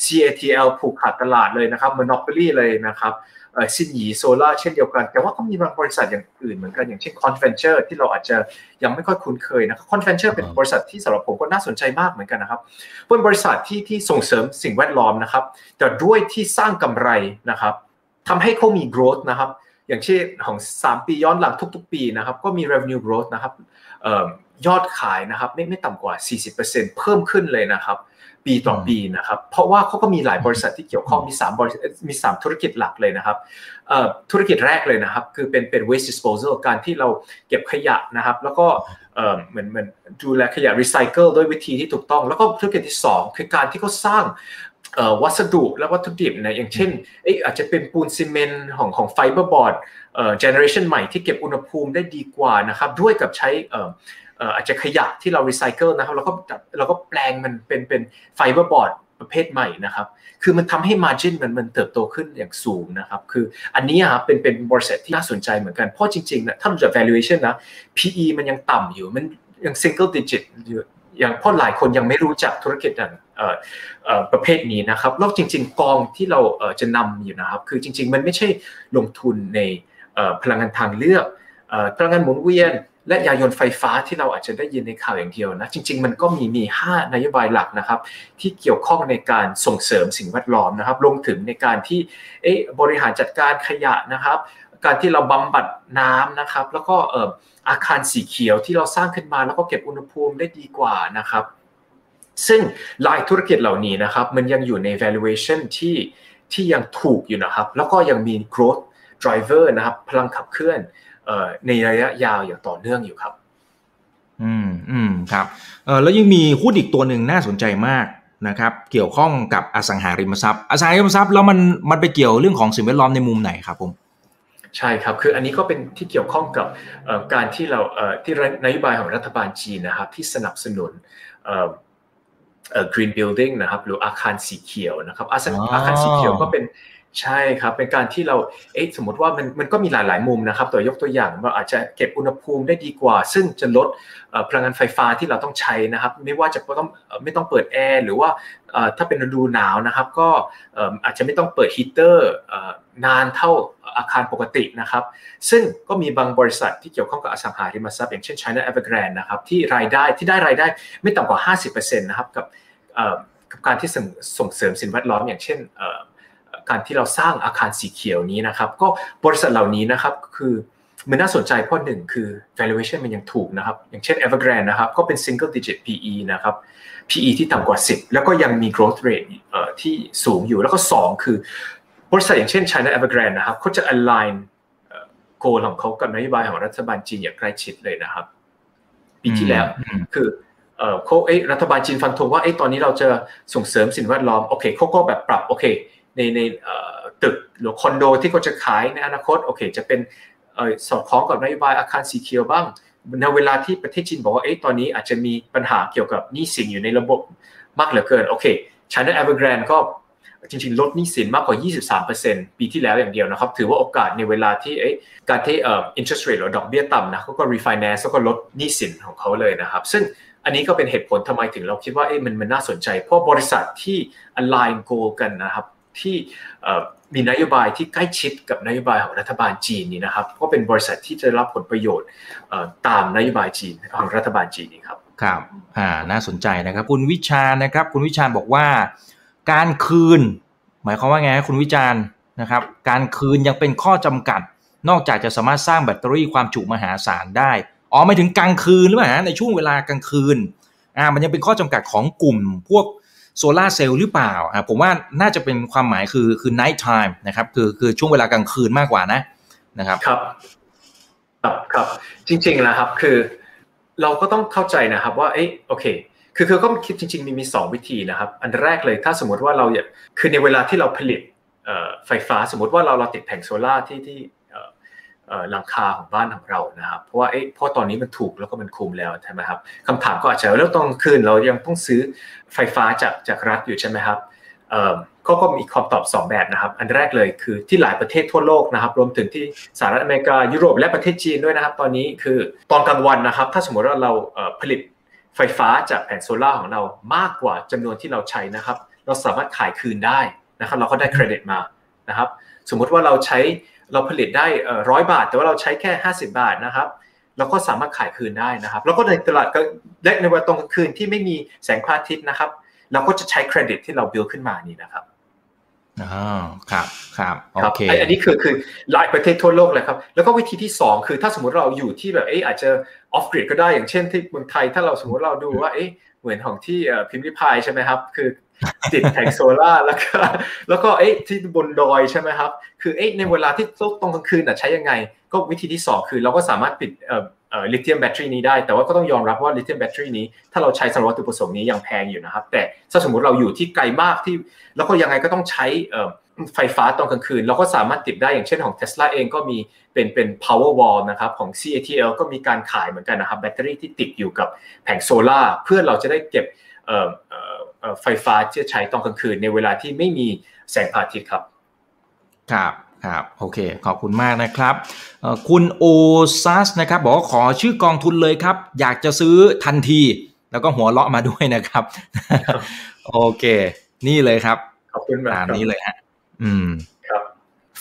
ซี เอ ที แอล ผูกขาดตลาดเลยนะครับ monopoly เลยนะครับเอ่อซินหยีโซล่าเช่นเดียวกันแต่ว่าก็มีบางบริษัทอย่างอื่นเหมือนกันอย่างเช่น Conventure ที่เราอาจจะยังไม่ค่อยคุ้นเคยนะ Conventure เป็นบริษัทที่สำหรับผมก็น่าสนใจมากเหมือนกันนะครับเป็นบริษัทที่ที่ส่งเสริมสิ่งแวดล้อมนะครับแต่ด้วยที่สร้างกำไรนะครับทำให้เขามี growth นะครับอย่างเช่นของสามปีย้อนหลังทุกๆปีนะครับก็มี revenue growth นะครับเอ่อยอดขายนะครับไม่ไม่ต่ำกว่า สี่สิบเปอร์เซ็นต์ เพิ่มขึ้นเลยนะครับปีต่อปีนะครับเพราะว่าเขาก็มีหลายบริษัทที่เกี่ยวข้องมีสามบริษัทมีสามธุรกิจหลักเลยนะครับเอ่อธุรกิจแรกเลยนะครับคือเป็นเป็น waste disposal การที่เราเก็บขยะนะครับแล้วก็เอ่อเหมือนเหมือนดูแลขยะ recycle ด้วยวิธีที่ถูกต้องแล้วก็ธุรกิจที่สองคือการที่เขาสร้างเอ่อวัสดุและวัตถุดิบนะอย่างเช่นเอ๊ะอาจจะเป็นปูนซีเมนต์ของของไฟเบอร์บอร์ดเอ่อ generation ใหม่ที่เก็บอุณหภูมิได้ดีกว่านะครับด้วยกับใช้เอ่ออาจจะขยะที่เรารีไซเคิลนะครับแล้วก็เราก็แปลงมันเป็นเป็นไฟเบอร์บอร์ดประเภทใหม่นะครับคือมันทำให้ margin มันมันเติบโตขึ้นอย่างสูงนะครับคืออันนี้ครับเป็นเป็นบริษัทที่น่าสนใจเหมือนกันเพราะจริงๆนะถ้าดูจาก valuation นะ พี อี มันยังต่ำอยู่มันยัง single digit อยู่อย่างเพราะหลายคนยังไม่รู้จักธุรกิจนั้นประเภทนี้นะครับแล้วจริงๆกองที่เราจะนำอยู่นะครับคือจริงๆมันไม่ใช่ลงทุนในพลังงานทางเลือกพลังงานหมุนเวียนและยานยนต์ไฟฟ้าที่เราอาจจะได้ยินในข่าวอย่างเดียวนะจริงๆมันก็มีมีห้านโยบายหลักนะครับที่เกี่ยวข้องในการส่งเสริมสิ่งแวดล้อมนะครับรวมถึงในการที่เอ๊ะบริหารจัดการขยะนะครับการที่เราบำบัดน้ำนะครับแล้วก็อาคารสีเขียวที่เราสร้างขึ้นมาแล้วก็เก็บอุณหภูมิได้ดีกว่านะครับ ซึ่งรายธุรกิจเหล่านี้นะครับมันยังอยู่ใน valuation ที่ที่ยังถูกอยู่นะครับแล้วก็ยังมี growth driver นะครับพลังขับเคลื่อนในระยะยาวอย่างต่อเนื่องอยู่ครับอืมอืมครับเออแล้วยังมีหุ้นอีกตัวหนึ่งน่าสนใจมากนะครับเกี่ยวข้องกับอสังหาริมทรัพย์อสังหาริมทรัพย์แล้วมันมันไปเกี่ยวเรื่องของสิ่งแวดล้อมในมุมไหนครับผมใช่ครับคืออันนี้ก็เป็นที่เกี่ยวข้องกับการที่เราที่นโยบายของรัฐบาลจีนนะครับที่สนับสนุนgreen building นะครับหรืออาคารสีเขียวนะครับอาคารสีเขียวก็เป็นใช่ครับเป็นการที่เราเอ๊ะสมมติว่ามันมันก็มีหลายๆมุมนะครับตัวยกตัวอย่างว่าอาจจะเก็บอุณหภูมิได้ดีกว่าซึ่งจะลดพลังงานไฟฟ้าที่เราต้องใช้นะครับไม่ว่าจะต้องไม่ต้องเปิดแอร์หรือว่าถ้าเป็นฤดูหนาวนะครับก็อาจจะไม่ต้องเปิดฮีเตอร์นานเท่าอาคารปกตินะครับซึ่งก็มีบางบริษัทที่เกี่ยวข้องกับอสังหาริมทรัพย์อย่างเช่น China Evergrande นะครับที่รายได้ที่ได้รายได้ไม่ต่ำกว่า ห้าสิบเปอร์เซ็นต์ นะครับกับกับการที่ส่งเสริมสิ่งแวดล้อมอย่างเช่นการที่เราสร้างอาคารสีเขียวนี้นะครับก็บริษัทเหล่านี้นะครับคือมันน่าสนใจเพราะหนึ่งคือ valuation มันยังถูกนะครับอย่างเช่น Evergrande นะครับก็เป็น single digit พี อี นะครับ พี อี ที่ต่ำกว่าสิบแล้วก็ยังมี growth rate ที่สูงอยู่แล้วก็สองคือบริษัทอย่างเช่น China Evergrande นะครับเขาจะ align goal ของเขากับนโยบายของรัฐบาลจีนอย่างใกล้ชิดเลยนะครับปีที่แล้วคือเอ่อเขาเอ๊ะรัฐบาลจีนฟันธงว่าเอ๊ะตอนนี้เราจะส่งเสริมสิ่งแวดล้อมโอเคเขาก็แบบปรับโอเคในในตึกหรือคอนโดที่เขาจะขายในอนาคตโอเคจะเป็นสอดคล้องกับนโยบายอาคารสีเขียวบ้างในเวลาที่ประเทศจีนบอกว่าเอ๊ะตอนนี้อาจจะมีปัญหาเกี่ยวกับหนี้สินอยู่ในระบบมากเหลือเกินโอเค China Evergrande ก็จริงๆลดหนี้สินมากกว่า ยี่สิบสามเปอร์เซ็นต์ ปีที่แล้วอย่างเดียวนะครับถือว่าโอกาสในเวลาที่การที่ interest rate หรือดอกเบี้ยต่ำนะเขาก็ refinance แล้วก็ลดหนี้สินของเขาเลยนะครับซึ่งอันนี้ก็เป็นเหตุผลทำไมถึงเราคิดว่าเอ๊ะมันมันน่าสนใจเพราะบริษัทที่ align goal กันนะครับที่มีนโยบายที่ใกล้ชิดกับนโยบายของรัฐบาลจีนนี่นะครับก็เป็นบริษัทที่จะรับผลประโยชน์ตามนโยบายจีนของรัฐบาลจีนนี่ครับครับอ่าน่าสนใจนะครับคุณวิชานะครับคุณวิชาบอกว่าการคืนหมายความว่าไงครับคุณวิจารณ์นะครับการคืนยังเป็นข้อจำกัดนอกจากจะสามารถสร้างแบตเตอรี่ความจุมหาศาลได้อ๋อหมายถึงกลางคืนหรือเปล่าฮะในช่วงเวลากลางคืนอ่ามันยังเป็นข้อจำกัดของกลุ่มพวกโซล่าเซลล์หรือเปล่าอ่าผมว่าน่าจะเป็นความหมายคือคือ night time นะครับคือคือช่วงเวลากลางคืนมากกว่านะนะครับครับครับจริงๆนะครับคือเราก็ต้องเข้าใจนะครับว่าเอ๊ะโอเคคือคือก็คิดจริงๆมีมีสองวิธีนะครับอันแรกเลยถ้าสมมติว่าเราคือในเวลาที่เราผลิตไฟฟ้าสมมติว่าเราเราติดแผงโซล่าที่ที่หลังคาของบ้านของเรานะครับเพราะว่าเอ๊ะเพราะตอนนี้มันถูกแล้วก็มันคุ้มแล้วใช่ไหมครับคำถามก็อาจจะแล้วตอนคืนเรายังต้องซื้อไฟฟ้าจากจากรัฐอยู่ใช่ไหมครับเขาก็มีคำตอบสองแบบนะครับอันแรกเลยคือที่หลายประเทศทั่วโลกนะครับรวมถึงที่สหรัฐอเมริกายุโรปและประเทศจีนด้วยนะครับตอนนี้คือตอนกลางวันนะครับถ้าสมมติว่าเราผลิตไฟฟ้าจากแผงโซล่าของเรามากกว่าจำนวนที่เราใช้นะครับเราสามารถขายคืนได้นะครับเราก็ได้เครดิตมานะครับสมมติว่าเราใช้เราผลิตได้เอ่อหนึ่งร้อยบาทแต่ว่าเราใช้แค่ห้าสิบบาทนะครับเราก็สามารถขายคืนได้นะครับแล้วก็ในตลาดก็ได้ในวันตรงคืนที่ไม่มีแสงพระอาทิตย์นะครับเราก็จะใช้เครดิตที่เราบิลขึ้นมานี่นะครับอ๋อครับครับโอเคอันนี้คือคือหลายประเทศทั่วโลกเลยครับแล้วก็วิธีที่สองคือถ้าสมมุติเราอยู่ที่แบบเอ๊ะอาจจะออฟกริดก็ได้อย่างเช่นที่เมืองไทยถ้าเราสมมุติเราดูว่าเอ๊ะเหมือนของที่พิมพ์ริพายใช่มั้ยครับคือติดแผงโซล่าแล้วก็แล้วก็เอ๊ะที่บนดอยใช่มั้ยครับคือเอ๊ะในเวลาที่ตรงกลางคืนน่ะใช้ยังไงก็วิธีที่สองคือเราก็สามารถปิดเอ่อเอ่อลิเธียมแบตเตอรี่นี้ได้แต่ว่าก็ต้องยอมรับว่าลิเธียมแบตเตอรี่นี้ถ้าเราใช้สำหรับวัตถุประสงค์นี้ยังแพงอยู่นะครับแต่ถ้าสมมุติเราอยู่ที่ไกลมากที่แล้วก็ยังไงก็ต้องใช้เอ่อไฟฟ้าตอนกลางคืนเราก็สามารถติดได้อย่างเช่นของ Tesla เองก็มีเป็นเป็น power wall นะครับของ ซี เอ ที แอล ก็มีการขายเหมือนกันนะครับแบตเตอรี่ที่ติดอยู่กับแผงโซล่าเพื่อเราจะได้เก็บเอ่อเอ่อเอ่อไฟฟ้าที่ใช้ตอนกลางคืนในเวลาที่ไม่มีแสงพระอาทิตย์ครับครับครับโอเคขอบคุณมากนะครับคุณโอซัสนะครับบอกว่าขอชื่อกองทุนเลยครับอยากจะซื้อทันทีแล้วก็หัวเราะมาด้วยนะครับโอเคนี่เลยครับขอบคุณมากครับนี่เลยฮะอืมครับ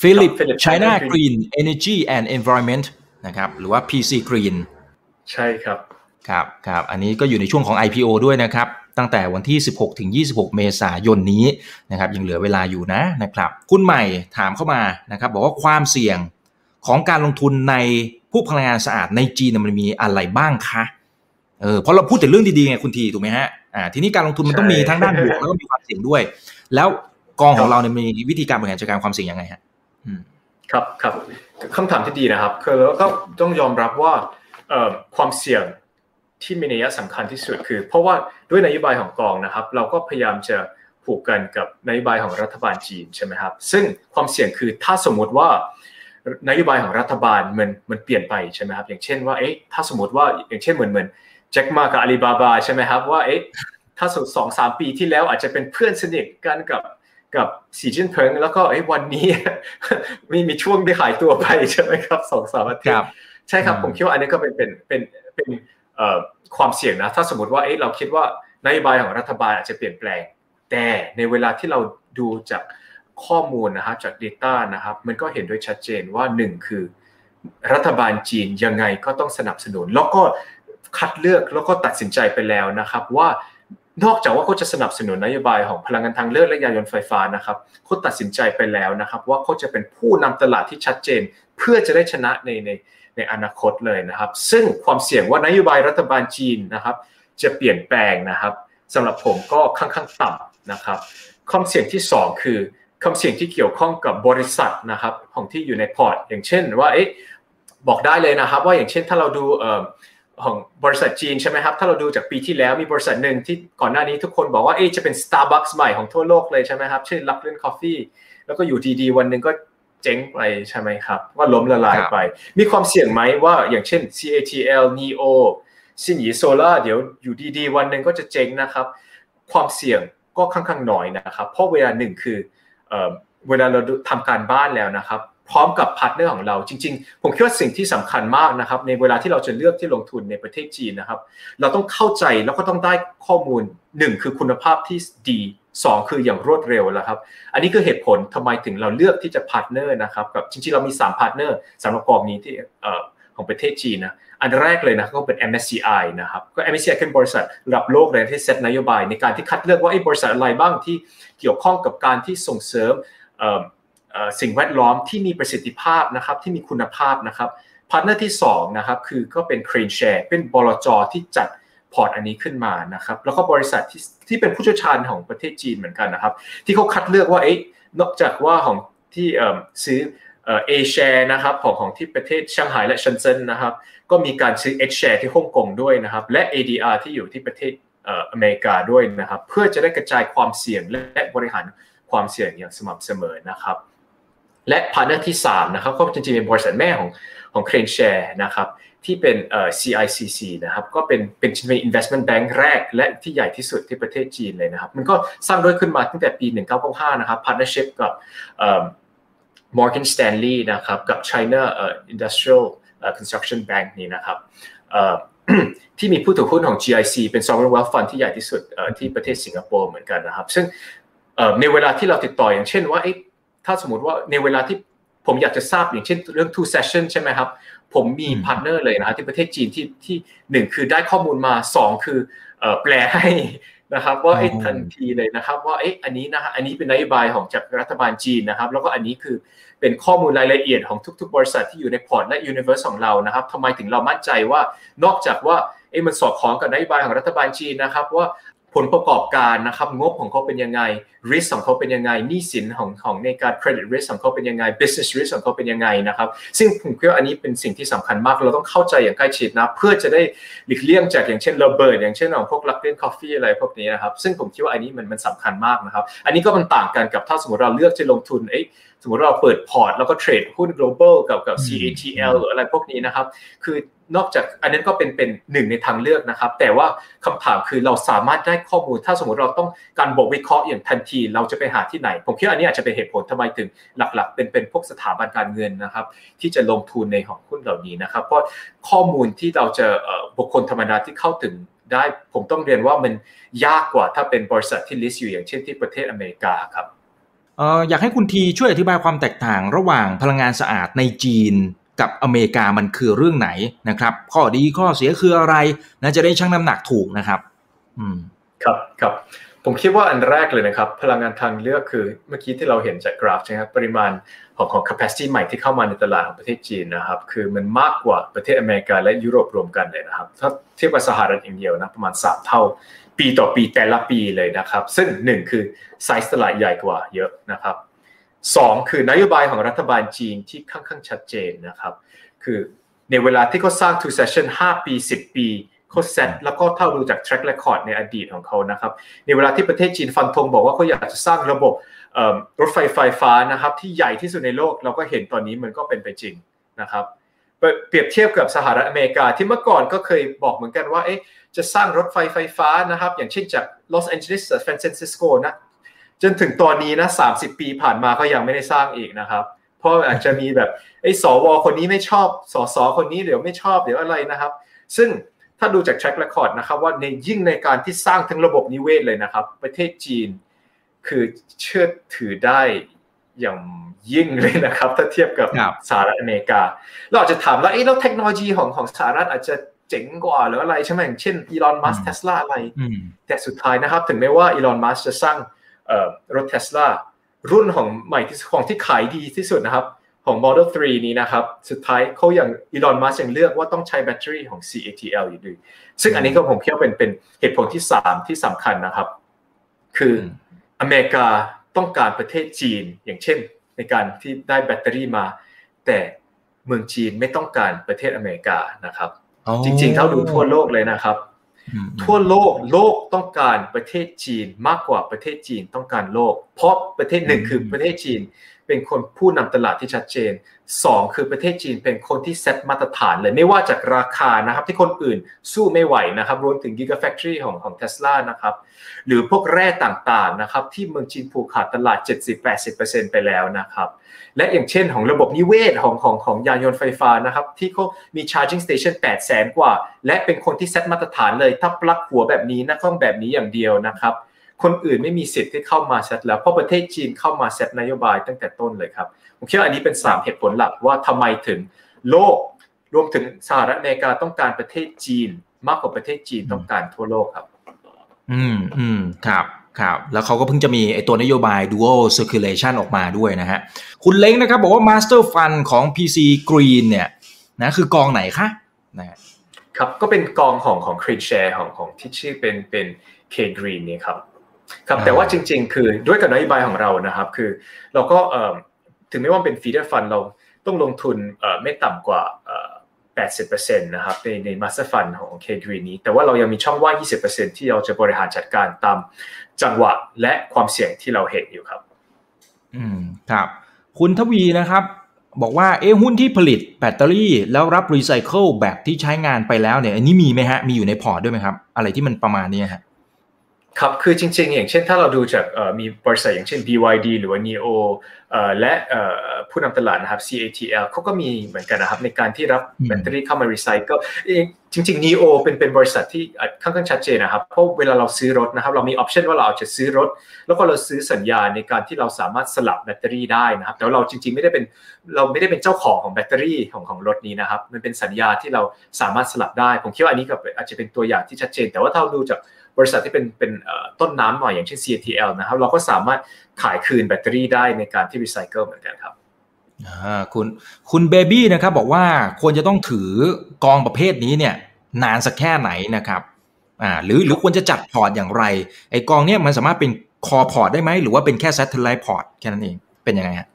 Philip China Green Energy and Environment นะครับหรือว่า พี ซี Green ใช่ครับครับครับอันนี้ก็อยู่ในช่วงของ ไอ พี โอ ด้วยนะครับตั้งแต่วันที่สิบหกถึงยี่สิบหกเมษายนนี้นะครับยังเหลือเวลาอยู่นะนะครับคุณใหม่ถามเข้ามานะครับบอกว่าความเสี่ยงของการลงทุนในพวกพลังงานสะอาดในจีนมันมีอะไรบ้างคะ เออเพราะเราพูดแต่เรื่องดีๆไงคุณทีถูกไหมฮะอ่าทีนี้การลงทุนมันต้องมีทั้งด้านบวกแล้วก็มีความเสี่ยงด้วยแล้วกองของเราเนี่ยมีวิธีการบริหารจัดการความเสี่ยงยังไงฮะอืมครับครับคำถามที่ดีนะครับคือแล้วก็ต้องยอมรับว่าเอ่อความเสี่ยงที่มีนัยสำคัญที่สุดคือเพราะว่าด้วยนโยบายของกองนะครับเราก็พยายามจะผูกกันกับนโยบายของรัฐบาลจีนใช่ไหมครับซึ่งความเสี่ยงคือถ้าสมมติว่านโยบายของรัฐบาลมันมันเปลี่ยนไปใช่ไหมครับอย่างเช่นว่าเอ๊ะถ้าสมมติว่าอย่างเช่นเหมือนเหมือนแจ็คมากับอาลีบาบาใช่ไหมครับว่าเอ๊ะถ้าสองสามปีที่แล้วอาจจะเป็นเพื่อนสนิทกันกับกับสีจิ้นผิงแล้วก็เอ๊ะวันนี้มีมีช่วงได้ขายตัวไปใช่ไหมครับสองสามอาทิตย์ใช่ครับผมคิดว่าอันนี้ก็เป็นเป็นเป็นเป็นความเสี่ยงนะถ้าสมมติว่าเอ๊ะเราคิดว่านโยบายของรัฐบาลอาจจะเปลี่ยนแปลงแต่ในเวลาที่เราดูจากข้อมูลนะครับจาก data นะครับมันก็เห็นด้วยชัดเจนว่าหนึ่งคือรัฐบาลจีนยังไงก็ต้องสนับสนุนแล้วก็คัดเลือกแล้วก็ตัดสินใจไปแล้วนะครับว่านอกจากว่าเขาจะสนับสนุนนโยบายของพลังงานทางเลือกและยานยนต์ไฟฟ้านะครับเขาตัดสินใจไปแล้วนะครับว่าเขาจะเป็นผู้นำตลาดที่ชัดเจนเพื่อจะได้ชนะในในในอนาคตเลยนะครับซึ่งความเสี่ยงว่านโยบายรัฐบาลจีนนะครับจะเปลี่ยนแปลงนะครับสำหรับผมก็ค่อนข้างต่ำนะครับความเสี่ยงที่สองคือความเสี่ยงที่เกี่ยวข้องกับบริษัทนะครับของที่อยู่ในพอร์ตอย่างเช่นว่าเอ๊ะบอกได้เลยนะครับว่าอย่างเช่นถ้าเราดูเอ่อของบริษัทจีนใช่ไหมครับถ้าเราดูจากปีที่แล้วมีบริษัทหนึ่งที่ก่อนหน้านี้ทุกคนบอกว่าเอ๊ะจะเป็น Starbucks ใหม่ของทั่วโลกเลยใช่ไหมครับชื่อ Luckin Coffee แล้วก็อยู่ดีๆวันนึงก็เจ๊งไปใช่ไหมครับว่าล้มละลายไปมีความเสี่ยงไหมว่าอย่างเช่น ซี เอ ที แอล เอ็น ไอ โอ ซินหยีโซล่าเดี๋ยวอยู่ดีๆวันนึงก็จะเจ๊งนะครับความเสี่ยงก็ค่อนข้างน้อยนะครับเพราะเวลาหนึ่งคือเวลาเราทำการบ้านแล้วนะครับพร้อมกับพาร์ทเนอร์ของเราจริงๆผมคิดว่าสิ่งที่สำคัญมากนะครับในเวลาที่เราจะเลือกที่ลงทุนในประเทศจีนนะครับเราต้องเข้าใจแล้วก็ต้องได้ข้อมูลหนึ่งคือคุณภาพที่ดีสองคืออย่างรวดเร็วแล้วครับอันนี้คือเหตุผลทำไมถึงเราเลือกที่จะพาร์ทเนอร์นะครับกับจริงๆเรามีสามพาร์ทเนอร์สำหรับกองนี้ที่ของประเทศจีนนะอันแรกเลยนะก็เป็น เอ็ม เอส ซี ไอ นะครับก็ เอ็ม เอส ซี ไอ เป็นบริษัทระดับโลกเลยที่เซตนโยบายในการที่คัดเลือกว่าไอ้บริษัทอะไรบ้างที่เกี่ยวข้องกับการที่ส่งเสริมสิ่งแวดล้อมที่มีประสิทธิภาพนะครับที่มีคุณภาพนะครับพาร์ทเนอร์ที่สองนะครับคือก็เป็น KraneShares เป็นบลจ.ที่จัดพอร์ตอันนี้ขึ้นมานะครับแล้วก็บริษัทที่ที่เป็นผู้เชี่ยวชาญของประเทศจีนเหมือนกันนะครับที่เขาคัดเลือกว่าไอ้นอกจากว่าของที่ซื้อเอ่อ A share นะครับของของที่ประเทศเซี่ยงไฮ้และเซินเจิ้นนะครับก็มีการซื้อ H share ที่ฮ่องกงด้วยนะครับและ เอ ดี อาร์ ที่อยู่ที่ประเทศเอ่ออเมริกาด้วยนะครับเพื่อจะได้กระจายความเสี่ยงและบริหารความเสี่ยงอย่างสม่ำเสมอนะครับและพาร์ทเนอร์ที่สามนะครับก็จริงๆเป็นบริษัทแม่ของของ KraneShares นะครับที่เป็นเอ่อ ซี ไอ ซี ซี นะครับก็เป็นเป็น investment bank แรกและที่ใหญ่ที่สุดที่ประเทศจีนเลยนะครับมันก็สร้างด้วยขึ้นมาตั้งแต่ปีหนึ่งพันเก้าร้อยเก้าสิบห้านะครับ partnership กับเอ่อMorgan Stanley นะครับกับ China Industrial Construction Bank นี่นะครับที่มีผู้ถือหุ้นของ จี ไอ ซี เป็น Sovereign Wealth Fund ที่ใหญ่ที่สุดที่ประเทศสิงคโปร์เหมือนกันนะครับซึ่งในเวลาที่เราติดต่ออย่างเช่นว่าถ้าสมมติว่าในเวลาที่ผมอยากจะทราบอย่างเช่นเรื่องทู session ใช่ไหมครับผมมีพาร์ทเนอร์เลยนะที่ประเทศจีนที่ที่หนึ่งคือได้ข้อมูลมาสองคือแปลให้นะครับว่าไอ้ทันทีเลยนะครับว่าไอ้อันนี้นะฮะอันนี้เป็นนโยบายของจากรัฐบาลจีนนะครับแล้วก็อันนี้คือเป็นข้อมูลรายละเอียดของทุกๆบริษัทที่อยู่ในพอร์ตและยูนิเวอร์สของเรานะครับทำไมถึงเรามั่นใจว่านอกจากว่าไอ้มันสอดคล้องกับนโยบายของรัฐบาลจีนนะครับว่าผลประกอบการนะครับงบของเขาเป็นยังไง risk ของเขาเป็นยังไงหนี้สินของของในการ credit risk ของเขาเป็นยังไง business risk ของเขาเป็นยังไงนะครับซึ่งผมคิดว่าอันนี้เป็นสิ่งที่สำคัญมากเราต้องเข้าใจอย่างใกล้ชิดนะเพื่อจะได้หลีกเลี่ยงจากอย่างเช่นระเบิดอย่างเช่นของพวก Luckin Coffee อะไรพวกนี้นะครับซึ่งผมคิดว่าอันนี้มันมันสำคัญมากนะครับอันนี้ก็มันต่างกันกับถ้าสมมติเราเลือกจะลงทุนเอ๊ะสมมติเราเปิดพอร์ตแล้วก็เทรดหุ้น global กับกับ ซี เอ ที แอล หรืออะไรพวกนี้นะครับคือนอกจากอันนั้นก็เป็นเป็นหนึ่งในทางเลือกนะครับแต่ว่าคำถามคือเราสามารถได้ข้อมูลถ้าสมมติเราต้องการบวกวิเคราะห์อย่างทันทีเราจะไปหาที่ไหนผมคิดว่าอันนี้อาจจะเป็นเหตุผลทำไมถึงหลักๆเป็นเป็นพวกสถาบันการเงินนะครับที่จะลงทุนในของหุ้นเหล่านี้นะครับเพราะข้อมูลที่เราจะบุคคลธรรมดาที่เข้าถึงได้ผมต้องเรียนว่ามันยากกว่าถ้าเป็นบริษัทที่ลิสต์อยู่อย่างเช่นที่ประเทศอเมริกาครับเอ่ออยากให้คุณทีช่วยอธิบายความแตกต่างระหว่างพลังงานสะอาดในจีนกับอเมริกามันคือเรื่องไหนนะครับข้อดีข้อเสียคืออะไรนะจะได้ชั่งน้ำหนักถูกนะครับอืมครับครับ ผมคิดว่าอันแรกเลยนะครับพลังงานทางเลือกคือเมื่อกี้ที่เราเห็นจากกราฟใช่ไหมครับปริมาณของของ capacity ใหม่ที่เข้ามาในตลาดของประเทศจีนนะครับคือมันมากกว่าประเทศอเมริกาและยุโรปรวมกันเลยนะครับถ้าเทียบกับสหรัฐอย่างเดียวนะประมาณสามเท่าปีต่อปีแต่ละปีเลยนะครับซึ่งหนึ่งคือไซส์ตลาดใหญ่กว่าเยอะนะครับสองคือนโยบายของรัฐบาลจีนที่ค่อนข้างชัดเจนนะครับคือในเวลาที่เขาสร้าง two session ห้าปีสิบปีเขาเซตแล้วก็เท่าดูจาก track record ในอดีตของเขานะครับในเวลาที่ประเทศจีนฟันธงบอกว่าเขาอยากจะสร้างระบบรถไฟไฟฟ้านะครับที่ใหญ่ที่สุดในโลกเราก็เห็นตอนนี้มันก็เป็นไปจริงนะครับเปรียบเทียบกับสหรัฐอเมริกาที่เมื่อก่อนก็เคยบอกเหมือนกันว่าเอ๊ะจะสร้างรถไฟไฟฟ้านะครับอย่างเช่นจากลอสแอนเจลิสถึงซานฟรานซิสโกนะจนถึงตอนนี้นะสามสิบปีผ่านมาก็ยังไม่ได้สร้างอีกนะครับเพราะอาจจะมีแบบไอ้สวคนนี้ไม่ชอบสสคนนี้เดี๋ยวไม่ชอบเดี๋ยวอะไรนะครับซึ่งถ้าดูจาก track record นะครับว่าในยิ่งในการที่สร้างทั้งระบบนิเวศเลยนะครับประเทศจีนคือเชื่อถือได้อย่างยิ่งเลยนะครับถ้าเทียบกับสหรัฐอเมริกาเราอาจจะถามว่าเอ๊ะแล้วเทคโนโลยีของของสหรัฐอาจจะเจ๋งกว่าหรืออะไรใช่ไหมอย่างเช่นอีลอนมัสก์เทสลาอะไรแต่สุดท้ายนะครับถึงแม้ว่าอีลอนมัสก์จะสร้างรถ Tesla รุ่นของใหม่ที่ของที่ขายดีที่สุดนะครับของ Model สามนี้นะครับสุดท้ายเขาอย่างอีลอนมัสก์ยังเลือกว่าต้องใช้แบตเตอรี่ของ ซี เอ ที แอล อยู่ดีซึ่งอันนี้ก็ผมคิดว่าเป็นเป็นเหตุผลที่สามที่สำคัญนะครับคืออเมริกาต้องการประเทศจีนอย่างเช่นในการที่ได้แบตเตอรี่มาแต่เมืองจีนไม่ต้องการประเทศอเมริกานะครับ oh. จริงๆเท่าดูทั่วโลกเลยนะครับทั่วโลกโลกต้องการประเทศจีนมากกว่าประเทศจีนต้องการโลกเพราะประเทศหนึ่งคือประเทศจีนเป็นคนผู้นำตลาดที่ชัดเจนสองคือประเทศจีนเป็นคนที่เซตมาตรฐานเลยไม่ว่าจากราคานะครับที่คนอื่นสู้ไม่ไหวนะครับรวมถึง Gigafactory ของของ Tesla นะครับหรือพวกแร่ต่างๆนะครับที่เมืองจีนผูกขาดตลาด เจ็ดสิบถึงแปดสิบเปอร์เซ็นต์ ไปแล้วนะครับและอย่างเช่นของระบบนิเวศของของของยานยนต์ไฟฟ้านะครับที่เขามี charging station แปดแสน กว่าและเป็นคนที่เซตมาตรฐานเลยถ้าปลั๊กหัวแบบนี้นะต้องแบบนี้อย่างเดียวนะครับคนอื่นไม่มีสิทธิ์ที่เข้ามาเซตแล้วเพราะประเทศจีนเข้ามาเซตนโยบายตั้งแต่ต้นเลยครับผมคิดว่าอันนี้เป็นสามเหตุผลหลักว่าทำไมถึงโลกรวมถึงสหรัฐอเมริกาต้องการประเทศจีนมากกว่าประเทศจีนต้องการทั่วโลกครับอืมอืมครับครับแล้วเขาก็เพิ่งจะมีไอ้ตัวนโยบาย dual circulation ออกมาด้วยนะฮะคุณเล้งนะครับบอกว่า master fund ของ พี ซี Green เนี่ยนะคือกองไหนคะนะครับก็เป็นกองของของ KraneShares ของของที่ชื่อเป็นเป็น K Green เนี่ยครับครับแต่ว่าจริงๆคือด้วยกับนโยบายของเรานะครับคือเราก็ถึงแม้ว่าเป็น feeder fund เราต้องลงทุนไม่ต่ำกว่า แปดสิบเปอร์เซ็นต์ นะครับในใน master fund ของ K Green นี้แต่ว่าเรายังมีช่องว่าง ยี่สิบเปอร์เซ็นต์ ที่เราจะบริหารจัดการตามจังหวะและความเสี่ยงที่เราเห็นอยู่ครับอืมครับคุณทวีนะครับบอกว่าเอ๊ะหุ้นที่ผลิตแบตเตอรี่แล้วรับรีไซเคิลแบบที่ใช้งานไปแล้วเนี่ยอันนี้มีไหมฮะมีอยู่ในพอร์ตด้วยไหมครับอะไรที่มันประมาณนี้ฮะครับคือจริงๆอย่างเช่นถ้าเราดูจากมีบริษัทอย่างเช่น บี วาย ดี หรือว่า เอ็น ไอ โอ และผู้นำตลาดนะครับ ซี เอ ที แอล เขาก็มีเหมือนกันนะครับในการที่รับแบตเตอรี่เข้ามารีไซเคิลจริงๆ เอ็น ไอ โอ เป็นเป็นบริษัทที่ค่อนข้างชัดเจนนะครับเพราะเวลาเราซื้อรถนะครับเรามีออปชันว่าเราอาจจะซื้อรถแล้วก็เราซื้อสัญญาในการที่เราสามารถสลับแบตเตอรี่ได้นะครับแต่เราจริงๆไม่ได้เป็นเราไม่ได้เป็นเจ้าของของแบตเตอรี่ของของรถนี้นะครับมันเป็นสัญญาที่เราสามารถสลับได้ผมคิดว่าอันนี้ก็อาจจะเป็นตัวอย่างที่ชัดเจนแต่ว่าถ้าดูจากบริษัทที่เป็นเป็นต้นน้ำหน่อยอย่างเช่น ซี เอ ที แอล นะครับเราก็สามารถขายคืนแบตเตอรี่ได้ในการที่รีไซเคิลเหมือนกันครับคุณคุณเบบี้นะครับบอกว่าควรจะต้องถือกองประเภทนี้เนี่ยนานสักแค่ไหนนะครับอ่าหรือหรือควรจะจัดพอร์ตอย่างไรไอ้กองเนี้ยมันสามารถเป็นคอพอร์ตได้ไหมหรือว่าเป็นแค่ซัตเทอร์ไลท์พอร์ตแค่นั้นเองเป็นยังไงฮะ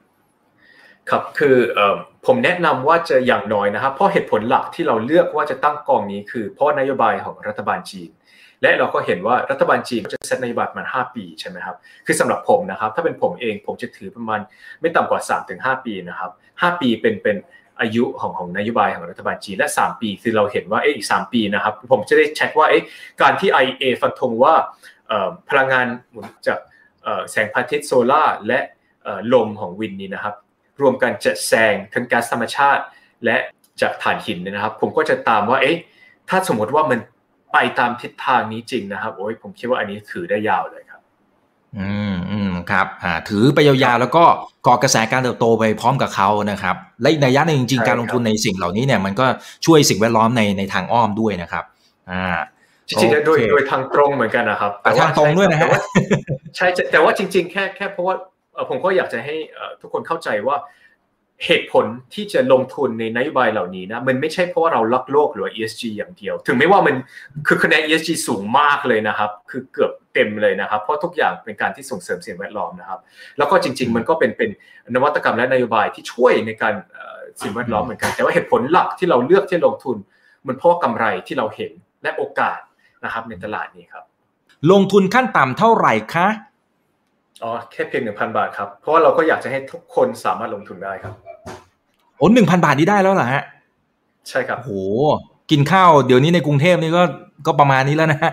ครับคือเอ่อผมแนะนำว่าจะอย่างน้อยนะครับเพราะเหตุผลหลักที่เราเลือกว่าจะตั้งกองนี้คือเพราะนโยบายของรัฐบาลจีนและเราก็เห็นว่ารัฐบาลจีนจะเซตนโยบายมาห้าปีใช่ไหมครับคือสำหรับผมนะครับถ้าเป็นผมเองผมจะถือประมาณไม่ต่ำกว่า สามถึงห้า ปีนะครับห้าปีเป็นเป็นอายุของของนโยบายของรัฐบาลจีนและสามปีคือเราเห็นว่าเอ๊ะอีกสามปีนะครับผมจะได้เช็คว่าเอ๊ะการที่ ไอ อี เอ ฟันธงว่าเอ่อพลังงานหมุนจากเอ่อแสงพระอาทิตย์โซล่าและเอ่อลมของวินนี้นะครับรวมกันจะแซงทั้งก๊าซธรรมชาติและจากถ่านหินเนี่ยนะครับผมก็จะตามว่าเอ๊ะถ้าสมมติว่ามันไปตามทิศทางนี้จริงนะครับโอ้ยผมคิดว่าอันนี้ถือได้ยาวเลยครับอืมอืมครับอ่าถือไปยาวๆแล้วก็ก่อกระแสการเติบโตไปพร้อมกับเขานะครับและอีกนัยยะหนึ่งจริงๆการลงทุนในสิ่งเหล่านี้เนี่ยมันก็ช่วยสิ่งแวดล้อมในในทางอ้อมด้วยนะครับอ่า จริงๆแล้วโดยโดยทางตรงเหมือนกันนะครับแต่ว่าตรงด้วยนะฮะใช่แต่ว่าจริงๆแค่แค่เพราะว่าผมก็อยากจะให้ทุกคนเข้าใจว่าเหตุผลที่จะลงทุนในนโยบายเหล่านี้นะมันไม่ใช่เพราะว่าเรารักโลกหรือ อี เอส จี อย่างเดียวถึงแม้ว่ามันคือคะแนน อี เอส จี สูงมากเลยนะครับคือเกือบเต็มเลยนะครับเพราะทุกอย่างเป็นการที่ส่งเสริมสิ่งแวดล้อมนะครับแล้วก็จริงๆมันก็เป็นเป็นนวัตกรรมและนโยบายที่ช่วยในการสิ่งแวดล้อมเหมือนกันแต่ว่าเหตุผลหลักที่เราเลือกที่ลงทุนมันเพราะกำไรที่เราเห็นและโอกาสนะครับในตลาดนี้ครับลงทุนขั้นต่ำเท่าไหร่คะอ๋อแค่เพียง หนึ่งพัน บาทครับเพราะว่าเราก็อยากจะให้ทุกคนสามารถลงทุนได้ครับโอ้ หนึ่งพัน บาทนี่ได้แล้วเหรอฮะใช่ครับโหกินข้าวเดี๋ยวนี้ในกรุงเทพนี่ก็ก็ประมาณนี้แล้วนะฮะ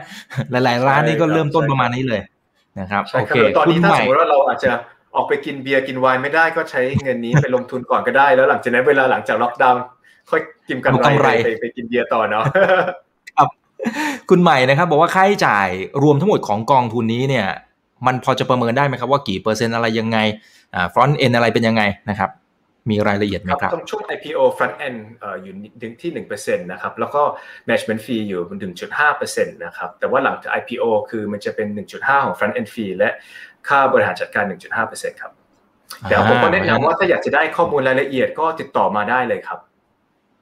หลายๆร้านนี่ก็เริ่มต้นประมาณนี้เลยนะครับโอเคตอนนี้ถ้าสมมติว่าเราอาจจะออกไปกินเบียร์กินไวน์ไม่ได้ก็ใช้เงินนี้ไปลงทุนก่อนก็ได้แล้วหลังจากนั้นเวลาหลังจากล็อกดาวน์ค่อยกินกันไปไปกินเบียร์ต่อเนาะคุณใหม่นะครับบอกว่าค่าใช้จ่ายรวมทั้งหมดของกองทุนนี้เนี่ยมันพอจะประเมินได้ไหมครับว่ากี่เปอร์เซ็นต์อะไรยังไงอ่า front end อะไรเป็นยังไงนะครับมีรายละเอียดไหมครับตรงช่วง ไอ พี โอ front end เอ่ออยู่ถึงที่ หนึ่งเปอร์เซ็นต์ นะครับแล้วก็ management fee อยู่ หนึ่งจุดห้าเปอร์เซ็นต์ นะครับแต่ว่าหลังจาก ไอ พี โอ คือมันจะเป็น หนึ่งจุดห้า ของ front end fee และค่าบริหารจัดการ หนึ่งจุดห้าเปอร์เซ็นต์ ครับแต่ผมก็แนะนำว่าถ้าอยากจะได้ข้อมูลรายละเอียดก็ติดต่อมาได้เลยครับ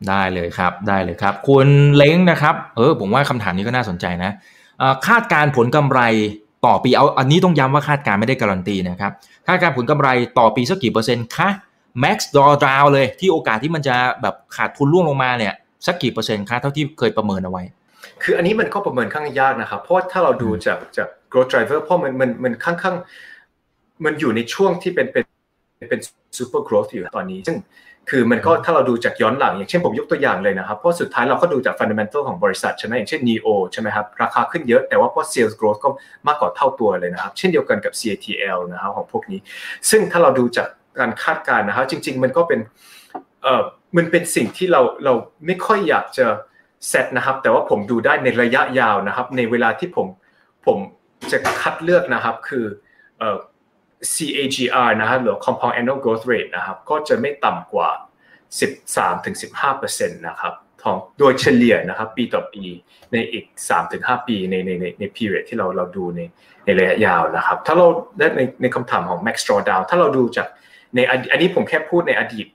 ได้เลยครับได้เลยครับคุณเล้งนะครับเออผมว่าคำถามนี้ก็น่าสนใจนะคาดการผลกำไรต่อปีเอาอันนี้ต้องย้ำว่าคาดการไม่ได้การันตีนะครับคาดการผลกำไรต่อปีสักกี่เปอร์เซ็นต์คะ max drawdown เลยที่โอกาสที่มันจะแบบขาดทุนร่วงลงมาเนี่ยสักกี่เปอร์เซ็นต์คะเท่าที่เคยประเมินเอาไว้คืออันนี้มันก็ประเมินค่อนข้างยากนะครับเพราะถ้าเราดูจากจาก growth driver เพราะมันมันมันค่อนข้างมันอยู่ในช่วงที่เป็นเป็นเป็น super growth อยู่ตอนนี้ซึ่งคือมันก็ถ้าเราดูจากย้อนหลังอย่างเช่นผมยกตัวอย่างเลยนะครับเพราะสุดท้ายเราก็ดูจาก fundamental ของบริษัทใช่ไหมอย่างเช่น เอ็น ไอ โอ ใช่ไหมครับราคาขึ้นเยอะแต่ว่าเพราะ sales growth ก็มากกว่าเท่าตัวเลยนะครับเช่นเดียวกันกับ ซี เอ ที แอล นะครับของพวกนี้ซึ่งถ้าเราดูจากการคาดการณ์นะครับจริงๆมันก็เป็นเอ่อมันเป็นสิ่งที่เราเราไม่ค่อยอยากจะเซตนะครับแต่ว่าผมดูได้ในระยะยาวนะครับในเวลาที่ผมผมจะคัดเลือกนะครับคือเอ่อซี เอ จี อาร์ นะครับหรือ Compound Annual Growth Rate นะครับก็จะไม่ต่ำกว่า สิบสามถึงสิบห้าเปอร์เซ็นต์ นะครับของโดยเฉลี่ยนะครับปีต่อปีในอีก สามถึงห้า ปีในในในใน period ที่เราเราดูในในระยะยาวนะครับถ้าเราได้ในในคำถามของ Max Drawdown ถ้าเราดูจากในอันนี้ผมแค่พูดในอดีต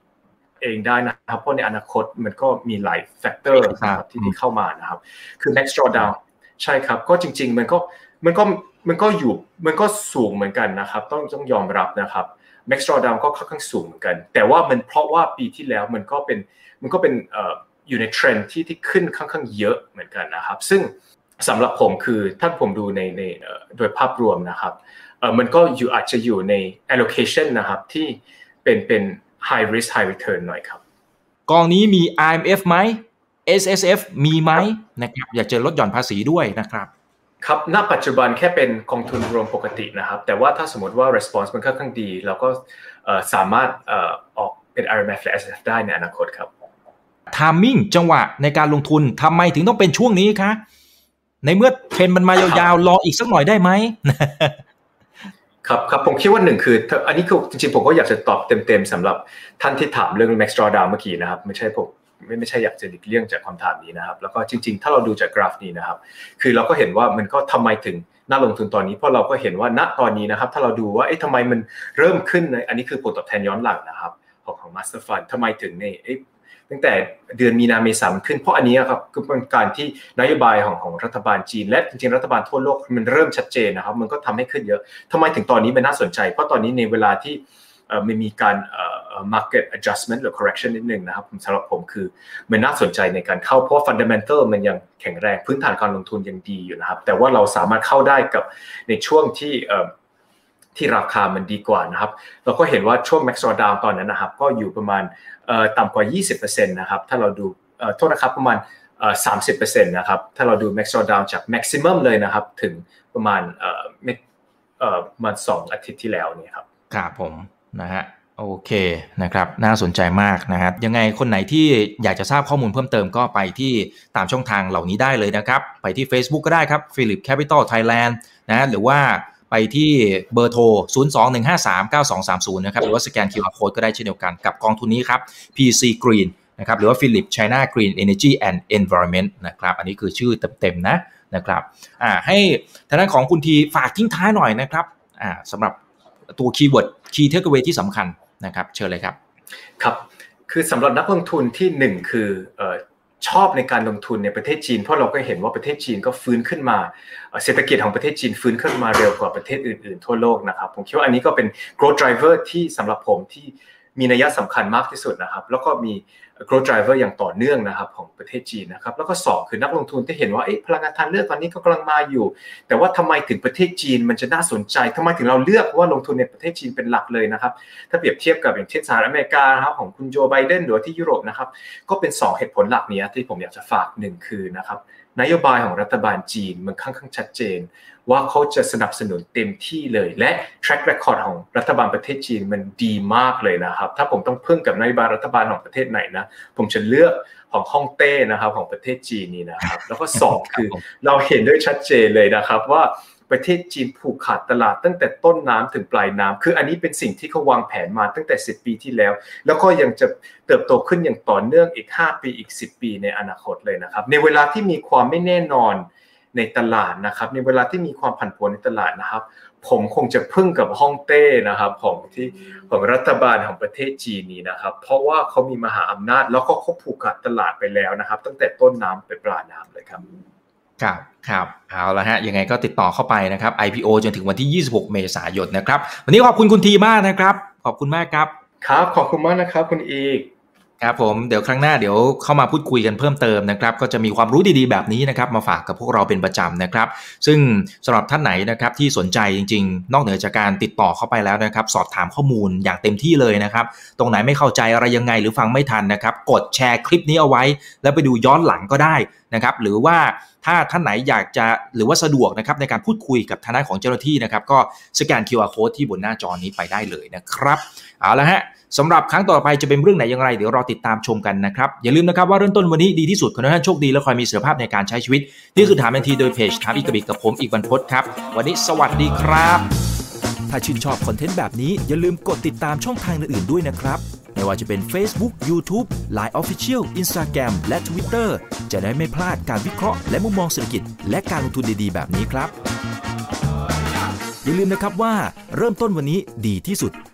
เองได้นะครับเพราะในอนาคตมันก็มีหลาย factor นะครับที่ที่เข้ามานะครับคือ Max Drawdown ใช่ครับก็จริงๆมันก็มันก็มันก็อยู่มันก็สูงเหมือนกันนะครับต้องต้องยอมรับนะครับ Max Drawdown ก็ค่อนข้างสูงเหมือนกันแต่ว่ามันเพราะว่าปีที่แล้วมันก็เป็นมันก็เป็นเอ่ออยู่ในเทรนด์ที่ที่ขึ้นค่อนข้างเยอะเหมือนกันนะครับซึ่งสำหรับผมคือถ้าผมดูในในเอ่อโดยภาพรวมนะครับเอ่อมันก็อยู่อาจจะอยู่ใน allocation นะครับที่เป็นเป็น high risk high return หน่อยครับกองนี้มี ไอ เอ็ม เอฟ มั้ย เอส เอส เอฟ มีมั้ยนะครับอยากจะลดหย่อนภาษีด้วยนะครับครับณปัจจุบันแค่เป็นกองทุนรวมปกตินะครับแต่ว่าถ้าสมมติว่า response มันค่อนข้างดีเราก็สามารถออกเป็น อาร์ เอ็ม เอฟ และ เอส เอส เอฟ ได้ในอนาคตครับ timing จังหวะในการลงทุนทำไมถึงต้องเป็นช่วงนี้คะในเมื่อเทรนด์มันมายาวๆรออีกสักหน่อยได้ไหม ครับครับผมคิดว่าหนึ่งคืออันนี้คือจริงๆผมก็อยากจะตอบเต็มๆสำหรับท่านที่ถามเรื่อง Max Drawdown เมื่อกี้นะครับไม่ใช่ผมไม่ไม่ใช่อยากจะหลีกเลี่ยงจากคำถามนี้นะครับแล้วก็จริงๆถ้าเราดูจากกราฟนี้นะครับคือเราก็เห็นว่ามันก็ทำไมถึงน่าลงทุนตอนนี้เพราะเราก็เห็นว่าณตอนนี้นะครับถ้าเราดูว่าเอ๊ะทำไมมันเริ่มขึ้นอันนี้คือผลตอบแทนย้อนหลังนะครับของของ Master Fund ทำไมถึงในเอ๊ะตั้งแต่เดือนมีนาเมษายนขึ้นเพราะอันนี้ครับคือเป็นการที่นโยบายของของรัฐบาลจีนและจริงๆรัฐบาลทั่วโลกมันเริ่มชัดเจนนะครับมันก็ทำให้ขึ้นเยอะทำไมถึงตอนนี้มันน่าสนใจเพราะตอนนี้ในเวลาที่มันมีการ market adjustment หรือ correction นิดนึงนะครับสำหรับผมคือมันน่าสนใจในการเข้าเพราะ fundamental มันยังแข็งแรงพื้นฐานการลงทุนยังดีอยู่นะครับแต่ว่าเราสามารถเข้าได้กับในช่วงที่ที่ราคามันดีกว่านะครับเราก็เห็นว่าช่วง max drawdown ตอนนั้นนะครับก็อยู่ประมาณต่ำกว่า ยี่สิบเปอร์เซ็นต์ นะครับถ้าเราดูโทษนะครับประมาณ สามสิบเปอร์เซ็นต์ นะครับถ้าเราดู max drawdown จาก maximum เลยนะครับถึงประมาณประมาณสองอาทิตย์ที่แล้วนี่ครับครับผมนะฮะโอเคนะครับน่าสนใจมากนะครับยังไงคนไหนที่อยากจะทราบข้อมูลเพิ่มเติมก็ไปที่ตามช่องทางเหล่านี้ได้เลยนะครับไปที่ Facebook ก็ได้ครับ Philip Capital Thailand นะหรือว่าไปที่เบอร์โทรศูนย์ สอง หนึ่ง ห้า สาม เก้า สอง สาม ศูนย์นะครับหรือว่าสแกน คิว อาร์ Code ก็ได้เช่นเดียวกันกับกองทุนนี้ครับ พี ซี Green นะครับหรือว่า Philip China Green Energy and Environment นะครับอันนี้คือชื่อเต็มๆนะ นะครับอ่าให้ทางด้านของคุณทีฝากทิ้งท้ายหน่อยนะครับอ่าสำหรับตัวคีย์เวิร์ดคีย์เทคเอาท์เวย์ที่สำคัญนะครับเชิญเลยครับครับคือสำหรับนักลงทุนที่หนึ่งคือเอ่อชอบในการลงทุนในประเทศจีนเพราะเราก็เห็นว่าประเทศจีนก็ฟื้นขึ้นมาเศรษฐกิจของประเทศจีนฟื้นขึ้นมาเร็วกว่าประเทศอื่นๆทั่วโลกนะครับผมคิดว่าอันนี้ก็เป็น growth driver ที่สำหรับผมที่มีนัยสำคัญมากที่สุดนะครับแล้วก็มี growth driver อย่างต่อเนื่องนะครับของประเทศจีนนะครับแล้วก็สองคือนักลงทุนที่เห็นว่าพลังงานทางเลือกตอนนี้ก็กำลังมาอยู่แต่ว่าทำไมถึงประเทศจีนมันจะน่าสนใจทำไมถึงเราเลือกว่าลงทุนในประเทศจีนเป็นหลักเลยนะครับถ้าเปรียบเทียบกับอย่างเช่นสหรัฐอเมริกานะครับของคุณโจไบเดนหรือที่ยุโรปนะครับก็เป็นสองเหตุผลหลักนี้ที่ผมอยากจะฝากหนึ่งคือนะครับนโยบายของรัฐบาลจีนมันค่อนข้างชัดเจนว่าเขาจะสนับสนุนเต็มที่เลยและ track record ของรัฐบาลประเทศจีนมันดีมากเลยนะครับถ้าผมต้องพึ่งกับนโยบายรัฐบาลของประเทศไหนนะผมจะเลือกของฮ่องเต้นะครับของประเทศจีนนี่นะครับแล้วก็สองคือเราเห็นด้วยชัดเจนเลยนะครับว่าประเทศจีนผูกขาดตลาดตั้งแต่ต้นน้ำถึงปลายน้ำคืออันนี้เป็นสิ่งที่เขาวางแผนมาตั้งแต่สิบปีที่แล้วแล้วก็ยังจะเติบโตขึ้นอย่างต่อเนื่องอีกห้าปีอีกสิบปีในอนาคตเลยนะครับในเวลาที่มีความไม่แน่นอนในตลาดนะครับในเวลาที่มีความผันผวนในตลาดนะครับผมคงจะพึ่งกับฮ่องเต้นะครับของที่ของรัฐบาลของประเทศจีนนี้นะครับเพราะว่าเขามีมหาอำนาจแล้วก็เขาผูกขาดตลาดไปแล้วนะครับตั้งแต่ต้นน้ำไปปลายน้ำเลยครับครับครับเอาละฮะยังไงก็ติดต่อเข้าไปนะครับ ไอ พี โอ จนถึงวันที่ยี่สิบหกเมษายนนะครับวันนี้ขอบคุณคุณทีมากนะครับขอบคุณมากครับครับขอบคุณมากนะครับคุณอีกครับผมเดี๋ยวครั้งหน้าเดี๋ยวเข้ามาพูดคุยกันเพิ่มเติมนะครับก็จะมีความรู้ดีๆแบบนี้นะครับมาฝากกับพวกเราเป็นประจำนะครับซึ่งสำหรับท่านไหนนะครับที่สนใจจริงๆนอกเหนือจากการติดต่อเข้าไปแล้วนะครับสอบถามข้อมูลอย่างเต็มที่เลยนะครับตรงไหนไม่เข้าใจอะไรยังไงหรือฟังไม่ทันนะครับกดแชร์คลิปนี้เอาไว้แล้วไปดูย้อนหลังก็ได้นะครับหรือว่าถ้าท่านไหนอยากจะหรือว่าสะดวกนะครับในการพูดคุยกับทางด้านของเจ้าหน้าที่นะครับก็สแกน คิว อาร์ Code ที่บนหน้าจอนี้ไปได้เลยนะครับเอาละฮะสำหรับครั้งต่อไปจะเป็นเรื่องไหนอย่างไรเดี๋ยวรอติดตามชมกันนะครับอย่าลืมนะครับว่าเริ่มต้นวันนี้ดีที่สุดขอให้ท่านโชคดีและคอยมีเสรีภาพในการใช้ชีวิตนี่คือถามทันทีโดยเพจถามอีกกระบิกกับผมอีกบรรพตครับวันนี้สวัสดีครับถ้าชื่นชอบคอนเทนต์แบบนี้อย่าลืมกดติดตามช่องทางอื่นๆด้วยนะครับไม่ว่าจะเป็น Facebook YouTube Line Official Instagram และ Twitter จะได้ไม่พลาดการวิเคราะห์และมุมมองเศรษฐกิจและการลงทุนดีๆแบบนี้ครับอย่าลืมนะครับว่าเริ่มต้นวันนี้ดีที่สุด